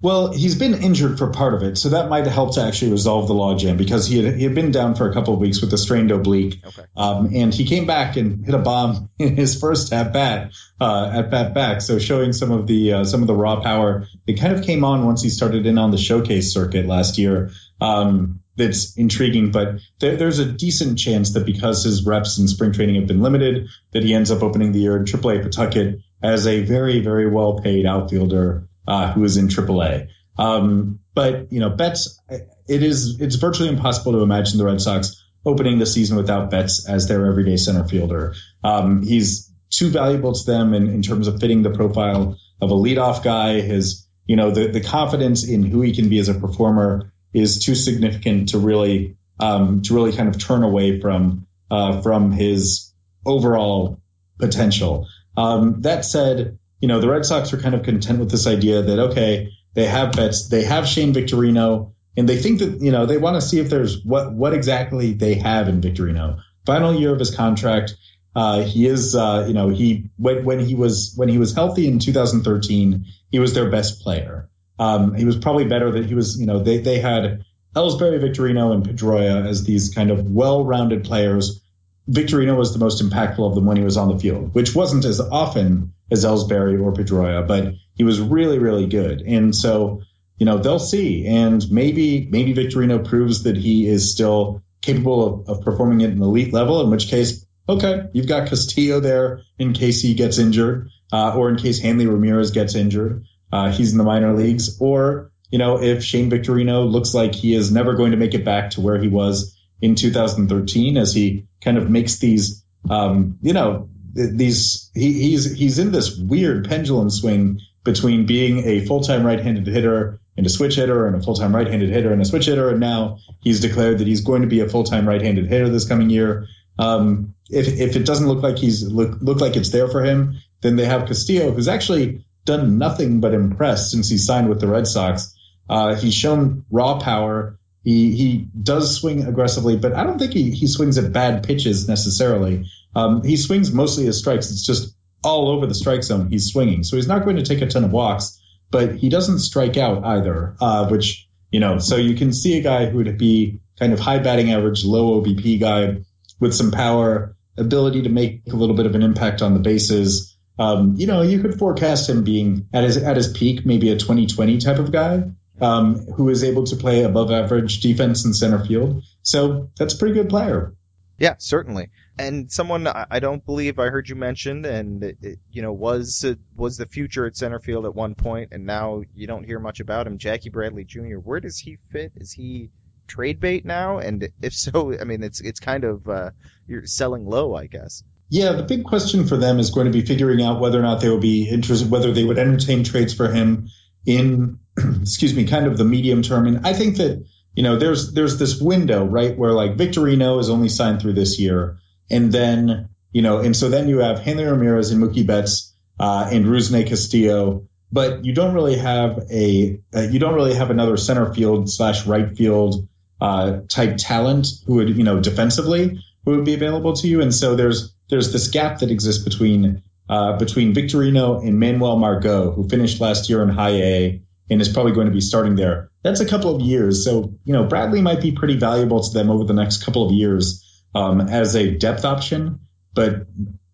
Well, he's been injured for part of it, so that might help to actually resolve the logjam, because he had, he had been down for a couple of weeks with a strained oblique. Okay. Um, and he came back and hit a bomb in his first at bat, uh, at bat back. So showing some of the, uh, some of the raw power that kind of came on once he started in on the showcase circuit last year. Um, That's intriguing, but there, there's a decent chance that because his reps in spring training have been limited, that he ends up opening the year in triple A Pawtucket as a very, very well-paid outfielder uh, who is in triple A. Um, but you know, Betts, it is it's virtually impossible to imagine the Red Sox opening the season without Betts as their everyday center fielder. Um, he's too valuable to them in, in terms of fitting the profile of a leadoff guy. His you know, the, the confidence in who he can be as a performer is too significant to really um, to really kind of turn away from uh, from his overall potential. Um, that said, you know, the Red Sox are kind of content with this idea that, OK, they have Betts, they have Shane Victorino, and they think that, you know, they want to see if there's what what exactly they have in Victorino. Final year of his contract. Uh, he is, uh, you know, he when, when he was when he was healthy in two thousand thirteen, he was their best player. Um, he was probably better than he was. You know, they they had Ellsbury, Victorino, and Pedroia as these kind of well-rounded players. Victorino was the most impactful of them when he was on the field, which wasn't as often as Ellsbury or Pedroia, but he was really, really good. And so, you know, they'll see. And maybe maybe Victorino proves that he is still capable of, of performing at an elite level, in which case, okay, you've got Castillo there in case he gets injured, uh, or in case Hanley Ramirez gets injured. Uh, he's in the minor leagues. Or, you know, if Shane Victorino looks like he is never going to make it back to where he was in two thousand thirteen, as he kind of makes these, um, you know, these he, he's he's in this weird pendulum swing between being a full-time right-handed hitter and a switch hitter and a full-time right-handed hitter and a switch hitter. And now he's declared that he's going to be a full-time right-handed hitter this coming year. Um, if, if it doesn't look like he's look, look like it's there for him, then they have Castillo, who's actually done nothing but impress since he signed with the Red Sox. Uh, he's shown raw power. He, he does swing aggressively, but I don't think he, he swings at bad pitches necessarily. Um, he swings mostly as strikes. It's just all over the strike zone he's swinging. So he's not going to take a ton of walks, but he doesn't strike out either, uh, which, you know, so you can see a guy who would be kind of high batting average, low O B P guy with some power, ability to make a little bit of an impact on the bases. Um, you know, you could forecast him being at his at his peak, maybe a twenty twenty type of guy um, who is able to play above average defense in center field. So that's a pretty good player. Yeah, certainly. And someone I don't believe I heard you mention, and it, it, you know, was it was the future at center field at one point, and now you don't hear much about him. Jackie Bradley Junior, where does he fit? Is he trade bait now? And if so, I mean, it's it's kind of uh, you're selling low, I guess. Yeah, the big question for them is going to be figuring out whether or not they will be interested, whether they would entertain trades for him in, excuse me, kind of the medium term. And I think that, you know, there's there's this window, right, where like Victorino is only signed through this year. And then, you know, and so then you have Hanley Ramirez and Mookie Betts uh, and Rusney Castillo, but you don't really have a uh, you don't really have another center field slash right field uh, type talent who would, you know, defensively who would be available to you. And so there's there's this gap that exists between uh, between Victorino and Manuel Margot, who finished last year in high A and is probably going to be starting there. That's a couple of years. So, you know, Bradley might be pretty valuable to them over the next couple of years. Um, as a depth option, but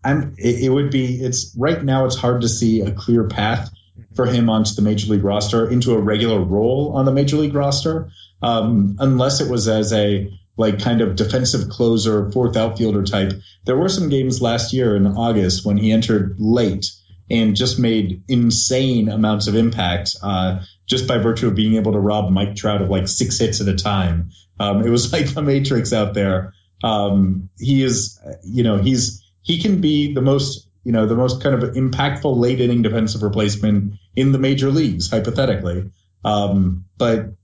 I'm, it, it would be, it's right now it's hard to see a clear path for him onto the major league roster, into a regular role on the major league roster, um, unless it was as a like kind of defensive closer, fourth outfielder type. There were some games last year in August when he entered late and just made insane amounts of impact uh, just by virtue of being able to rob Mike Trout of like six hits at a time. Um, it was like the Matrix out there. Um, he is, you know, he's, he can be the most, you know, the most kind of impactful late inning defensive replacement in the major leagues, hypothetically. Um, but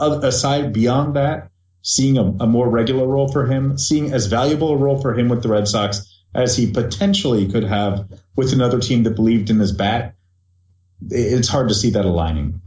aside beyond that, seeing a, a more regular role for him, seeing as valuable a role for him with the Red Sox as he potentially could have with another team that believed in his bat, it's hard to see that aligning.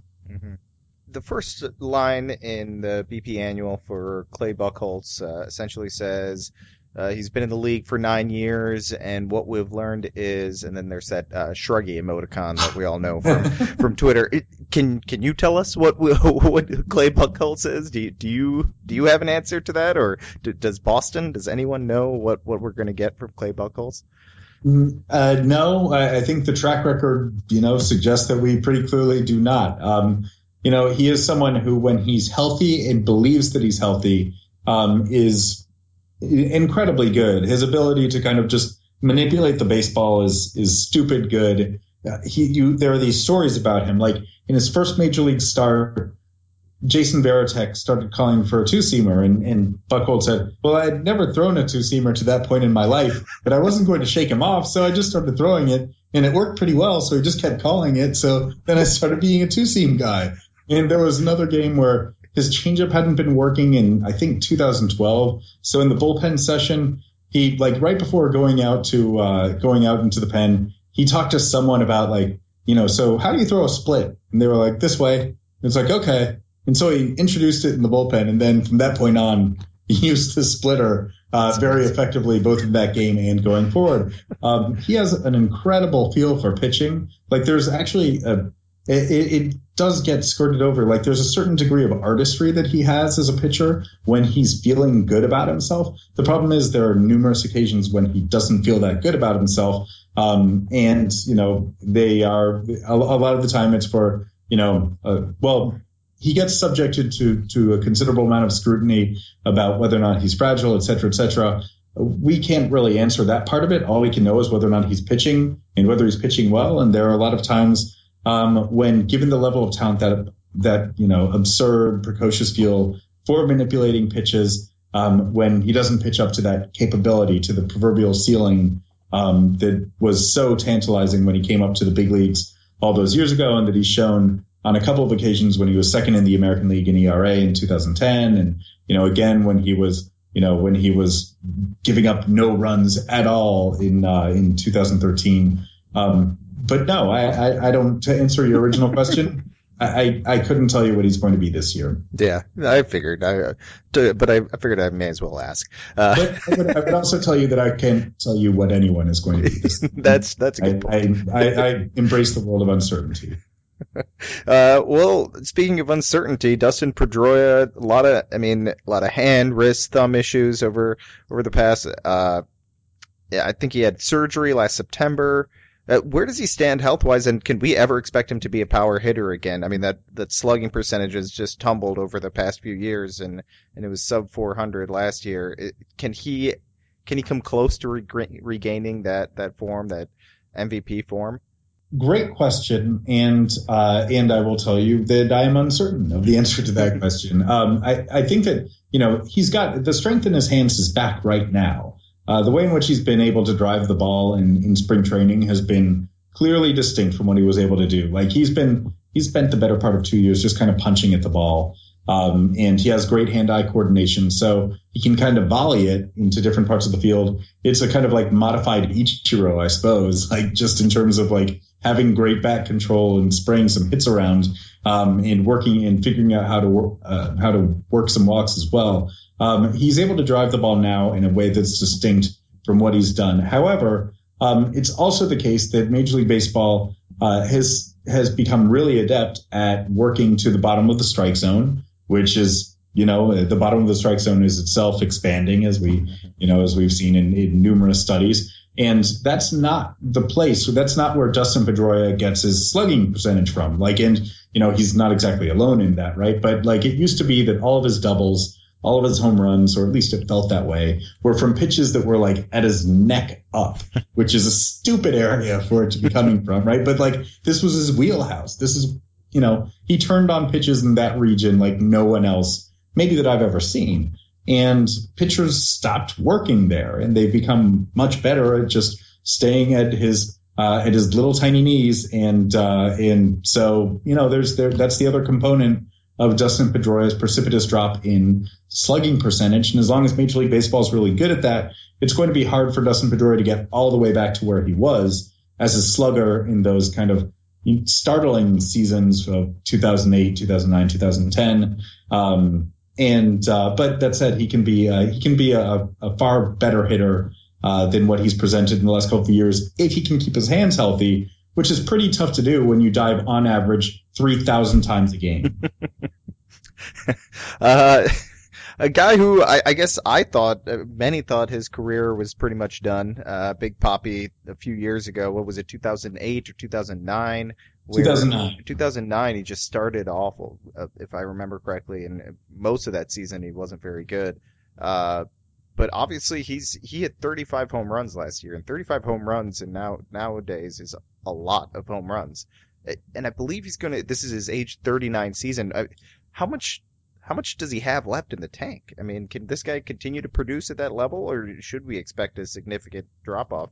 The first line in the B P annual for Clay Buchholz uh, essentially says uh, he's been in the league for nine years, and what we've learned is, and then there's that uh, shruggy emoticon that we all know from, from Twitter. It, can can you tell us what what Clay Buchholz is? Do you do you, do you have an answer to that, or do, does Boston? Does anyone know what, what we're going to get from Clay Buchholz? Uh, no, I, I think the track record, you know, suggests that we pretty clearly do not. Um, You know, he is someone who, when he's healthy and believes that he's healthy, um, is incredibly good. His ability to kind of just manipulate the baseball is is stupid good. Uh, he, you, there are these stories about him, like in his first major league start, Jason Varitek started calling for a two-seamer, and, and Buchholz said, well, I had never thrown a two-seamer to that point in my life, but I wasn't going to shake him off, so I just started throwing it, and it worked pretty well, so he just kept calling it, so then I started being a two-seam guy. And there was another game where his changeup hadn't been working in, I think, two thousand twelve, so in the bullpen session, he, like, right before going out to uh, going out into the pen, he talked to someone about, like, you know, so how do you throw a split? And they were like, this way. And it's like, okay. And so he introduced it in the bullpen, and then from that point on, he used the splitter uh, very effectively, both in that game and going forward. Um, he has an incredible feel for pitching. Like, there's actually a, it, it does get skirted over. Like, there's a certain degree of artistry that he has as a pitcher when he's feeling good about himself. The problem is there are numerous occasions when he doesn't feel that good about himself, um, and you know they are a, a lot of the time it's for you know uh, well. He gets subjected to, to a considerable amount of scrutiny about whether or not he's fragile, et cetera, et cetera. We can't really answer that part of it. All we can know is whether or not he's pitching and whether he's pitching well. And there are a lot of times um, when, given the level of talent that, that you know, absurd, precocious feel for manipulating pitches, um, when he doesn't pitch up to that capability, to the proverbial ceiling um, that was so tantalizing when he came up to the big leagues all those years ago, and that he's shown on a couple of occasions when he was second in the American League in E R A in two thousand ten. And, you know, again, when he was, you know, when he was giving up no runs at all in, uh, in two thousand thirteen. Um, but no, I, I, I don't, to answer your original question, I, I couldn't tell you what he's going to be this year. Yeah, I figured. I, but I figured I may as well ask. Uh, but I would, I would also tell you that I can't tell you what anyone is going to be this year. That's, that's a good I, point. I, I, I embrace the world of uncertainty. Uh, well, speaking of uncertainty, Dustin Pedroia, a lot of, I mean, a lot of hand, wrist, thumb issues over, over the past, uh, yeah, I think he had surgery last September. Uh, where does he stand health-wise, and can we ever expect him to be a power hitter again? I mean, that, that slugging percentage has just tumbled over the past few years, and, and it was sub four hundred last year. It, can he, can he come close to re- regaining that, that form, that M V P form? Great question, and uh, and I will tell you that I am uncertain of the answer to that question. Um, I, I think that, you know, he's got the strength in his hands is back right now. Uh, the way in which he's been able to drive the ball in, in spring training has been clearly distinct from what he was able to do. Like, he's been he's spent the better part of two years just kind of punching at the ball, um, and he has great hand-eye coordination, so he can kind of volley it into different parts of the field. It's a kind of like modified Ichiro, I suppose, like just in terms of like having great bat control and spraying some hits around, um, and working and figuring out how to work, uh, how to work some walks as well. Um, he's able to drive the ball now in a way that's distinct from what he's done. However, um, it's also the case that Major League Baseball uh, has has become really adept at working to the bottom of the strike zone, which is, you know, the bottom of the strike zone is itself expanding, as we, you know, as we've seen in, in numerous studies. And that's not the place. So that's not where Dustin Pedroia gets his slugging percentage from. Like, and, you know, he's not exactly alone in that, right? But, like, it used to be that all of his doubles, all of his home runs, or at least it felt that way, were from pitches that were, like, at his neck up, which is a stupid area for it to be coming from, right? But, like, this was his wheelhouse. This is, you know, he turned on pitches in that region like no one else, maybe, that I've ever seen. And pitchers stopped working there, and they've become much better at just staying at his uh, at his little tiny knees. And uh, and so, you know, there's there that's the other component of Dustin Pedroia's precipitous drop in slugging percentage. And as long as Major League Baseball is really good at that, it's going to be hard for Dustin Pedroia to get all the way back to where he was as a slugger in those kind of startling seasons of two thousand eight, two thousand nine, two thousand ten. Um, And uh, but that said, he can be uh, he can be a, a far better hitter uh, than what he's presented in the last couple of years if he can keep his hands healthy, which is pretty tough to do when you dive on average three thousand times a game. uh, a guy who I, I guess I thought many thought his career was pretty much done. Uh, Big Papi a few years ago. What was it? Two thousand eight or two thousand nine? two thousand nine. two thousand nine, he just started awful, uh, if I remember correctly, and most of that season he wasn't very good. Uh, but obviously he's he had thirty-five home runs last year, and thirty-five home runs, and now nowadays is a lot of home runs. And I believe he's going to – this is his age thirty-nine season. I, how much how much does he have left in the tank? I mean, can this guy continue to produce at that level, or should we expect a significant drop-off?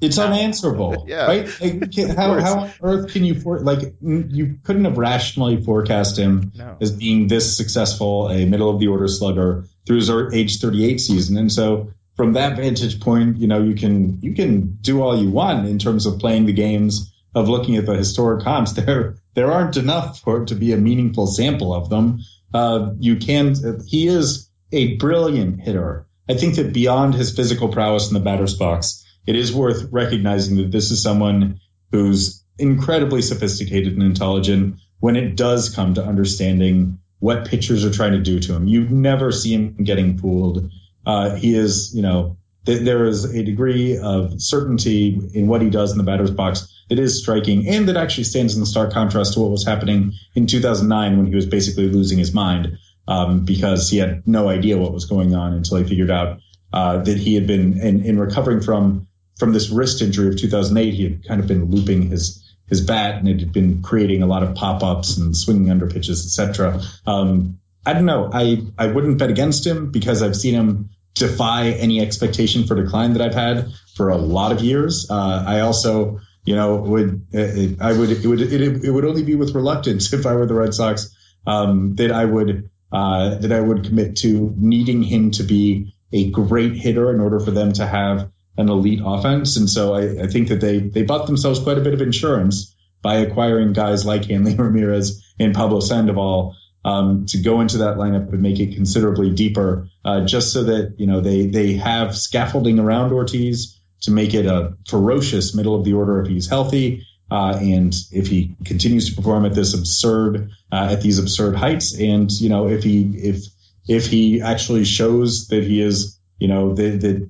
It's unanswerable, yeah. Right? Like, how, how on earth can you for, – like you couldn't have rationally forecast him no. as being this successful, a middle-of-the-order slugger through his age thirty-eight season. And so from that vantage point, you know, you can you can do all you want in terms of playing the games, of looking at the historic comps. There there aren't enough for it to be a meaningful sample of them. Uh, you can – he is a brilliant hitter. I think that beyond his physical prowess in the batter's box – it is worth recognizing that this is someone who's incredibly sophisticated and intelligent when it does come to understanding what pitchers are trying to do to him. You never see him getting fooled. Uh, he is, you know, th- there is a degree of certainty in what he does in the batter's box that is striking, and that actually stands in stark contrast to what was happening in two thousand nine when he was basically losing his mind um, because he had no idea what was going on until he figured out uh, that he had been in, in recovering from From this wrist injury of two thousand eight, he had kind of been looping his his bat, and it had been creating a lot of pop-ups and swinging under pitches, et cetera. Um, I don't know. I, I wouldn't bet against him because I've seen him defy any expectation for decline that I've had for a lot of years. Uh, I also, you know, would it, I would it would it, it would only be with reluctance if I were the Red Sox um, that I would uh, that I would commit to needing him to be a great hitter in order for them to have an elite offense. And so I, I think that they, they bought themselves quite a bit of insurance by acquiring guys like Hanley Ramirez and Pablo Sandoval um, to go into that lineup and make it considerably deeper, uh, just so that, you know, they, they have scaffolding around Ortiz to make it a ferocious middle of the order if he's healthy. Uh, and if he continues to perform at this absurd, uh, at these absurd heights. And, you know, if he, if, if he actually shows that he is, you know, that, that,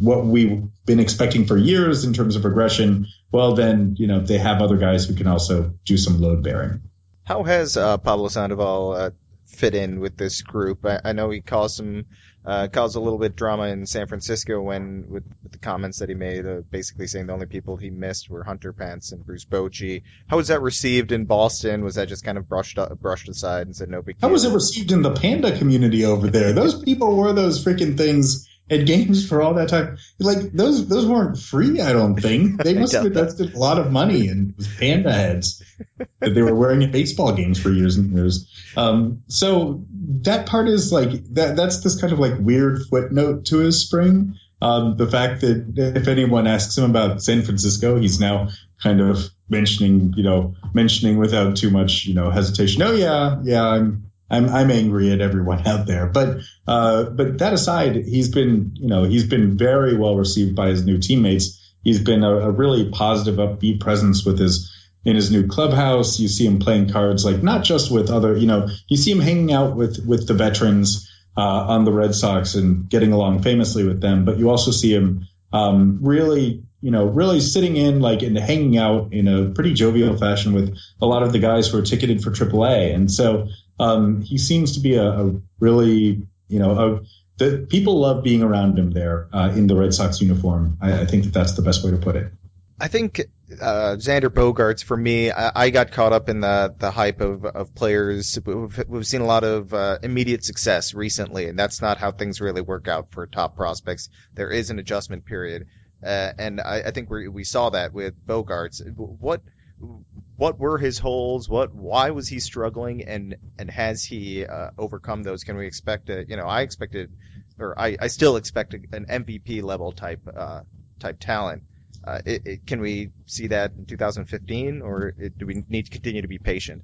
what we've been expecting for years in terms of regression, well, then, you know, they have other guys who can also do some load bearing. How has uh, Pablo Sandoval uh, fit in with this group? I, I know he caused some, uh, caused a little bit of drama in San Francisco when, with, with the comments that he made, uh, basically saying the only people he missed were Hunter Pence and Bruce Bochy. How was that received in Boston? Was that just kind of brushed up, brushed aside and said no big deal? How was it received in the Panda community over there? Those people wore those freaking things at games for all that time. Like, those those weren't free, I don't think. They must have invested a lot of money in panda heads that they were wearing at baseball games for years and years. Um, so that part is like, that. that's this kind of like weird footnote to his spring. Um, the fact that if anyone asks him about San Francisco, he's now kind of mentioning, you know, mentioning without too much, you know, hesitation. Oh, yeah, yeah, I'm I'm I'm angry at everyone out there, but uh, but that aside, he's been you know he's been very well received by his new teammates. He's been a, a really positive, upbeat presence with his in his new clubhouse. You see him playing cards, like not just with other you know you see him hanging out with with the veterans uh, on the Red Sox and getting along famously with them. But you also see him um, really you know really sitting in like and hanging out in a pretty jovial fashion with a lot of the guys who are ticketed for triple A, and so. Um, he seems to be a, a really, you know, a, the people love being around him there uh, in the Red Sox uniform. I, I think that that's the best way to put it. I think uh, Xander Bogaerts, for me, I, I got caught up in the the hype of, of players. We've, we've seen a lot of uh, immediate success recently, and that's not how things really work out for top prospects. There is an adjustment period, uh, and I, I think we we saw that with Bogaerts. What? What were his holes? What? Why was he struggling? And and has he uh, overcome those? Can we expect a? You know, I expected, or I, I still expect a, an M V P level type uh, type talent. Uh, it, it, can we see that in two thousand fifteen, or it, do we need to continue to be patient?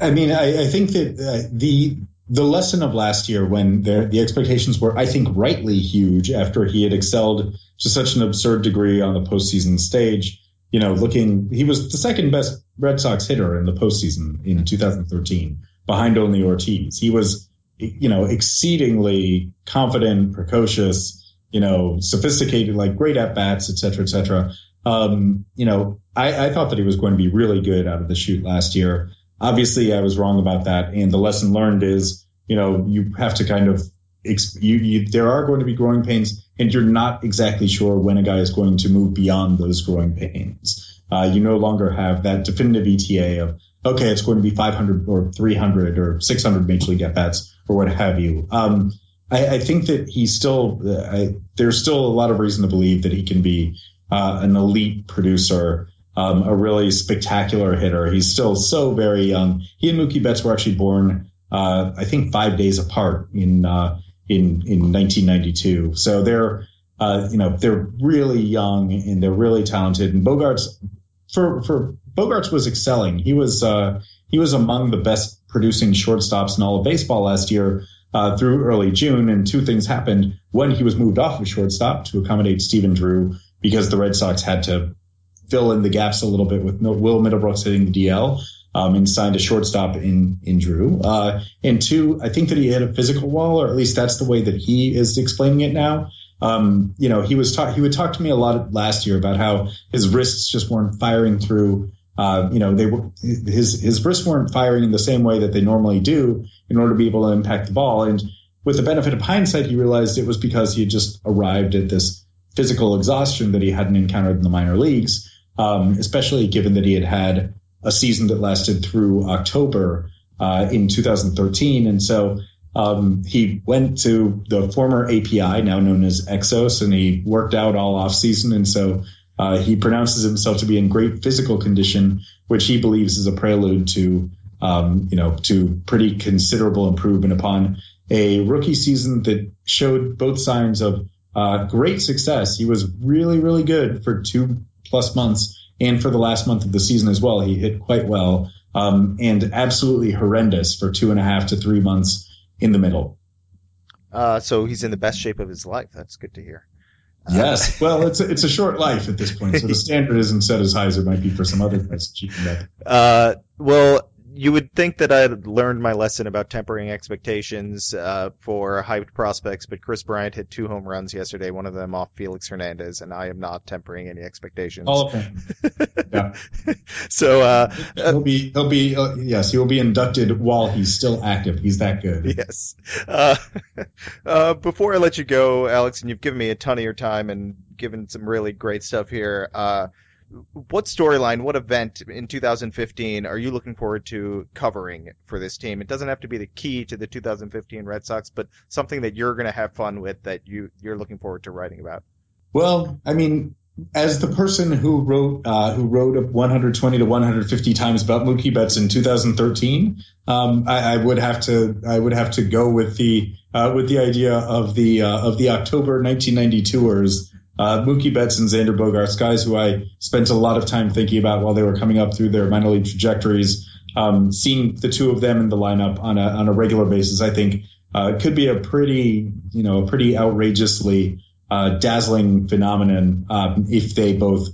I mean, I, I think that uh, the the lesson of last year, when the, the expectations were, I think, rightly huge after he had excelled to such an absurd degree on the postseason stage. You know, looking, he was the second best Red Sox hitter in the postseason in two thousand thirteen, behind only Ortiz. He was, you know, exceedingly confident, precocious, you know, sophisticated, like great at bats, et cetera, et cetera. Um, you know, I, I thought that he was going to be really good out of the chute last year. Obviously, I was wrong about that. And the lesson learned is, you know, you have to kind of, you, you, there are going to be growing pains, and you're not exactly sure when a guy is going to move beyond those growing pains. Uh, you no longer have that definitive E T A of okay, it's going to be five hundred or three hundred or six hundred major league at-bats or what have you. Um, I, I think that he's still I, there's still a lot of reason to believe that he can be uh, an elite producer, um, a really spectacular hitter. He's still so very young. He and Mookie Betts were actually born, uh, I think, five days apart in uh, in in nineteen ninety-two. So they're uh, you know they're really young and they're really talented. And Bogaerts for for Bogaerts was excelling. He was uh, he was among the best producing shortstops in all of baseball last year uh, through early June. And two things happened. One, he was moved off of shortstop to accommodate Steven Drew because the Red Sox had to fill in the gaps a little bit with Will Middlebrooks hitting the D L um, and signed a shortstop in in Drew. Uh, and two, I think that he hit a physical wall, or at least that's the way that he is explaining it now. Um, you know, he was ta- he would talk to me a lot last year about how his wrists just weren't firing through. Uh, you know, they were, his his wrists weren't firing in the same way that they normally do in order to be able to impact the ball. And with the benefit of hindsight, he realized it was because he had just arrived at this physical exhaustion that he hadn't encountered in the minor leagues, um, especially given that he had had a season that lasted through October uh, in two thousand thirteen. And so um, he went to the former A P I, now known as Exos, and he worked out all offseason. And so Uh, he pronounces himself to be in great physical condition, which he believes is a prelude to, um, you know, to pretty considerable improvement upon a rookie season that showed both signs of uh, great success. He was really, really good for two plus months, and for the last month of the season as well, he hit quite well, um, and absolutely horrendous for two and a half to three months in the middle. Uh, so he's in the best shape of his life. That's good to hear. Yes. Well, it's a, it's a short life at this point, so the standard isn't set as high as it might be for some other guys. Uh, well, you would think that I had learned my lesson about tempering expectations uh, for hyped prospects, but Chris Bryant hit two home runs yesterday, one of them off Felix Hernandez, and I am not tempering any expectations. All of them. Yeah. So uh, he'll be he'll be uh, yes, he will be inducted while he's still active. He's that good. Yes. Uh, uh, before I let you go, Alex, and you've given me a ton of your time and given some really great stuff here. Uh, What storyline, what event in two thousand fifteen are you looking forward to covering for this team? It doesn't have to be the key to the two thousand fifteen Red Sox, but something that you're going to have fun with that you, you're looking forward to writing about. Well, I mean, as the person who wrote uh, who wrote up one hundred twenty to one hundred fifty times about Mookie Betts in two thousand thirteen, um, I, I would have to I would have to go with the uh, with the idea of the uh, of the October nineteen ninety-two-ers. Uh, Mookie Betts and Xander Bogaerts, guys who I spent a lot of time thinking about while they were coming up through their minor league trajectories. Um, seeing the two of them in the lineup on a on a regular basis, I think, uh, could be a pretty you know a pretty outrageously uh, dazzling phenomenon um, if they both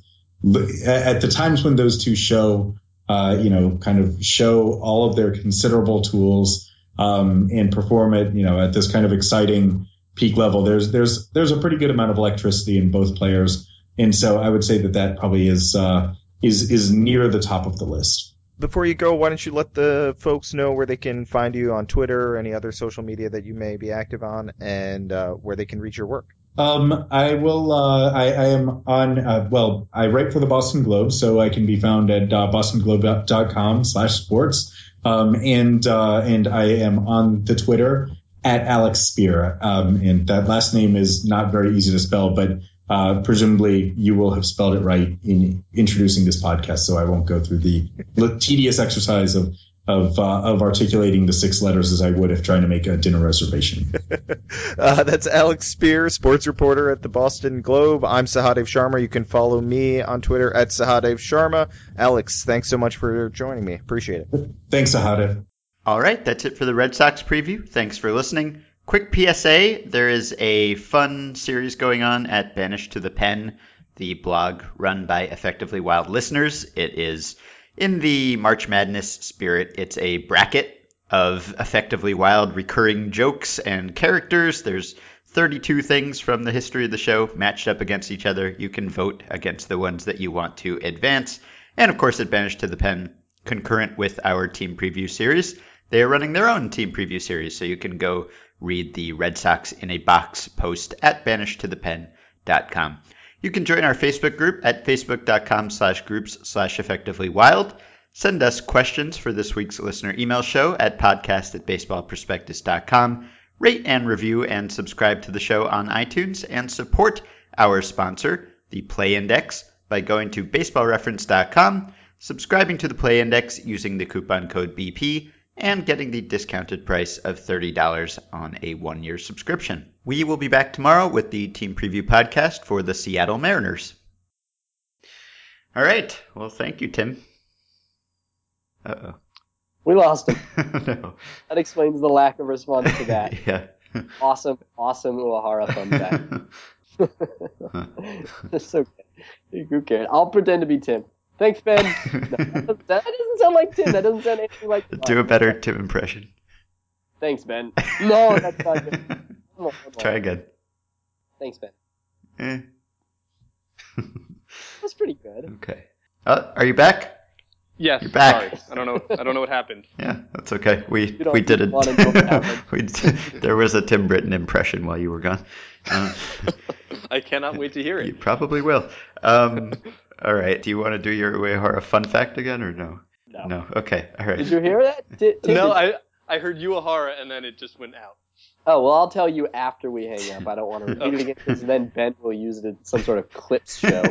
at the times when those two show uh, you know kind of show all of their considerable tools um, and perform it you know at this kind of exciting peak level. There's there's there's a pretty good amount of electricity in both players, and so I would say that that probably is uh, is is near the top of the list. Before you go, why don't you let the folks know where they can find you on Twitter or any other social media that you may be active on, and uh, where they can read your work. Um, I will. Uh, I, I am on. Uh, well, I write for the Boston Globe, so I can be found at uh, boston globe dot com slash sports, um, and uh, and I am on the Twitter at Alex Speier, um, and that last name is not very easy to spell, but uh, presumably you will have spelled it right in introducing this podcast, so I won't go through the tedious exercise of of, uh, of articulating the six letters as I would if trying to make a dinner reservation. uh, that's Alex Speier, sports reporter at the Boston Globe. I'm Sahadev Sharma. You can follow me on Twitter at Sahadev Sharma. Alex, thanks so much for joining me. Appreciate it. Thanks, Sahadev. All right, that's it for the Red Sox preview. Thanks for listening. Quick P S A, there is a fun series going on at Banished to the Pen, the blog run by Effectively Wild listeners. It is in the March Madness spirit. It's a bracket of Effectively Wild recurring jokes and characters. There's thirty-two things from the history of the show matched up against each other. You can vote against the ones that you want to advance. And, of course, at Banished to the Pen, concurrent with our team preview series, they are running their own team preview series, so you can go read the Red Sox in a Box post at banished to the pen dot com. You can join our Facebook group at facebook dot com slash groups slash effectively wild. Send us questions for this week's listener email show at podcast at baseballprospectus.com. Rate and review and subscribe to the show on iTunes, and support our sponsor, the Play Index, by going to baseball reference dot com, subscribing to the Play Index using the coupon code B P, and getting the discounted price of thirty dollars on a one-year subscription. We will be back tomorrow with the team preview podcast for the Seattle Mariners. All right. Well, thank you, Tim. Uh-oh. We lost him. No. That explains the lack of response to that. Yeah. Awesome, awesome Uehara thumbtack. That's so good. Who cares? I'll pretend to be Tim. Thanks, Ben. No, that doesn't sound like Tim. That doesn't sound anything like Tim. Do a better Tim impression. Thanks, Ben. No, that's not good. Come on, come on. Try again. Thanks, Ben. Eh. That's pretty good. Okay. Uh, are you back? Yes, you're back. Sorry. I don't know. I don't know what happened. Yeah, that's okay. We we did a we there was a Tim Britton impression while you were gone. Um, I cannot wait to hear it. You probably will. Um, all right. Do you want to do your Uehara fun fact again or no? No. No. Okay. All right. Did you hear that? Did, did no, I I heard Uehara and then it just went out. Oh well, I'll tell you after we hang up. I don't want to repeat okay. it again because then Ben will use it in some sort of clips show.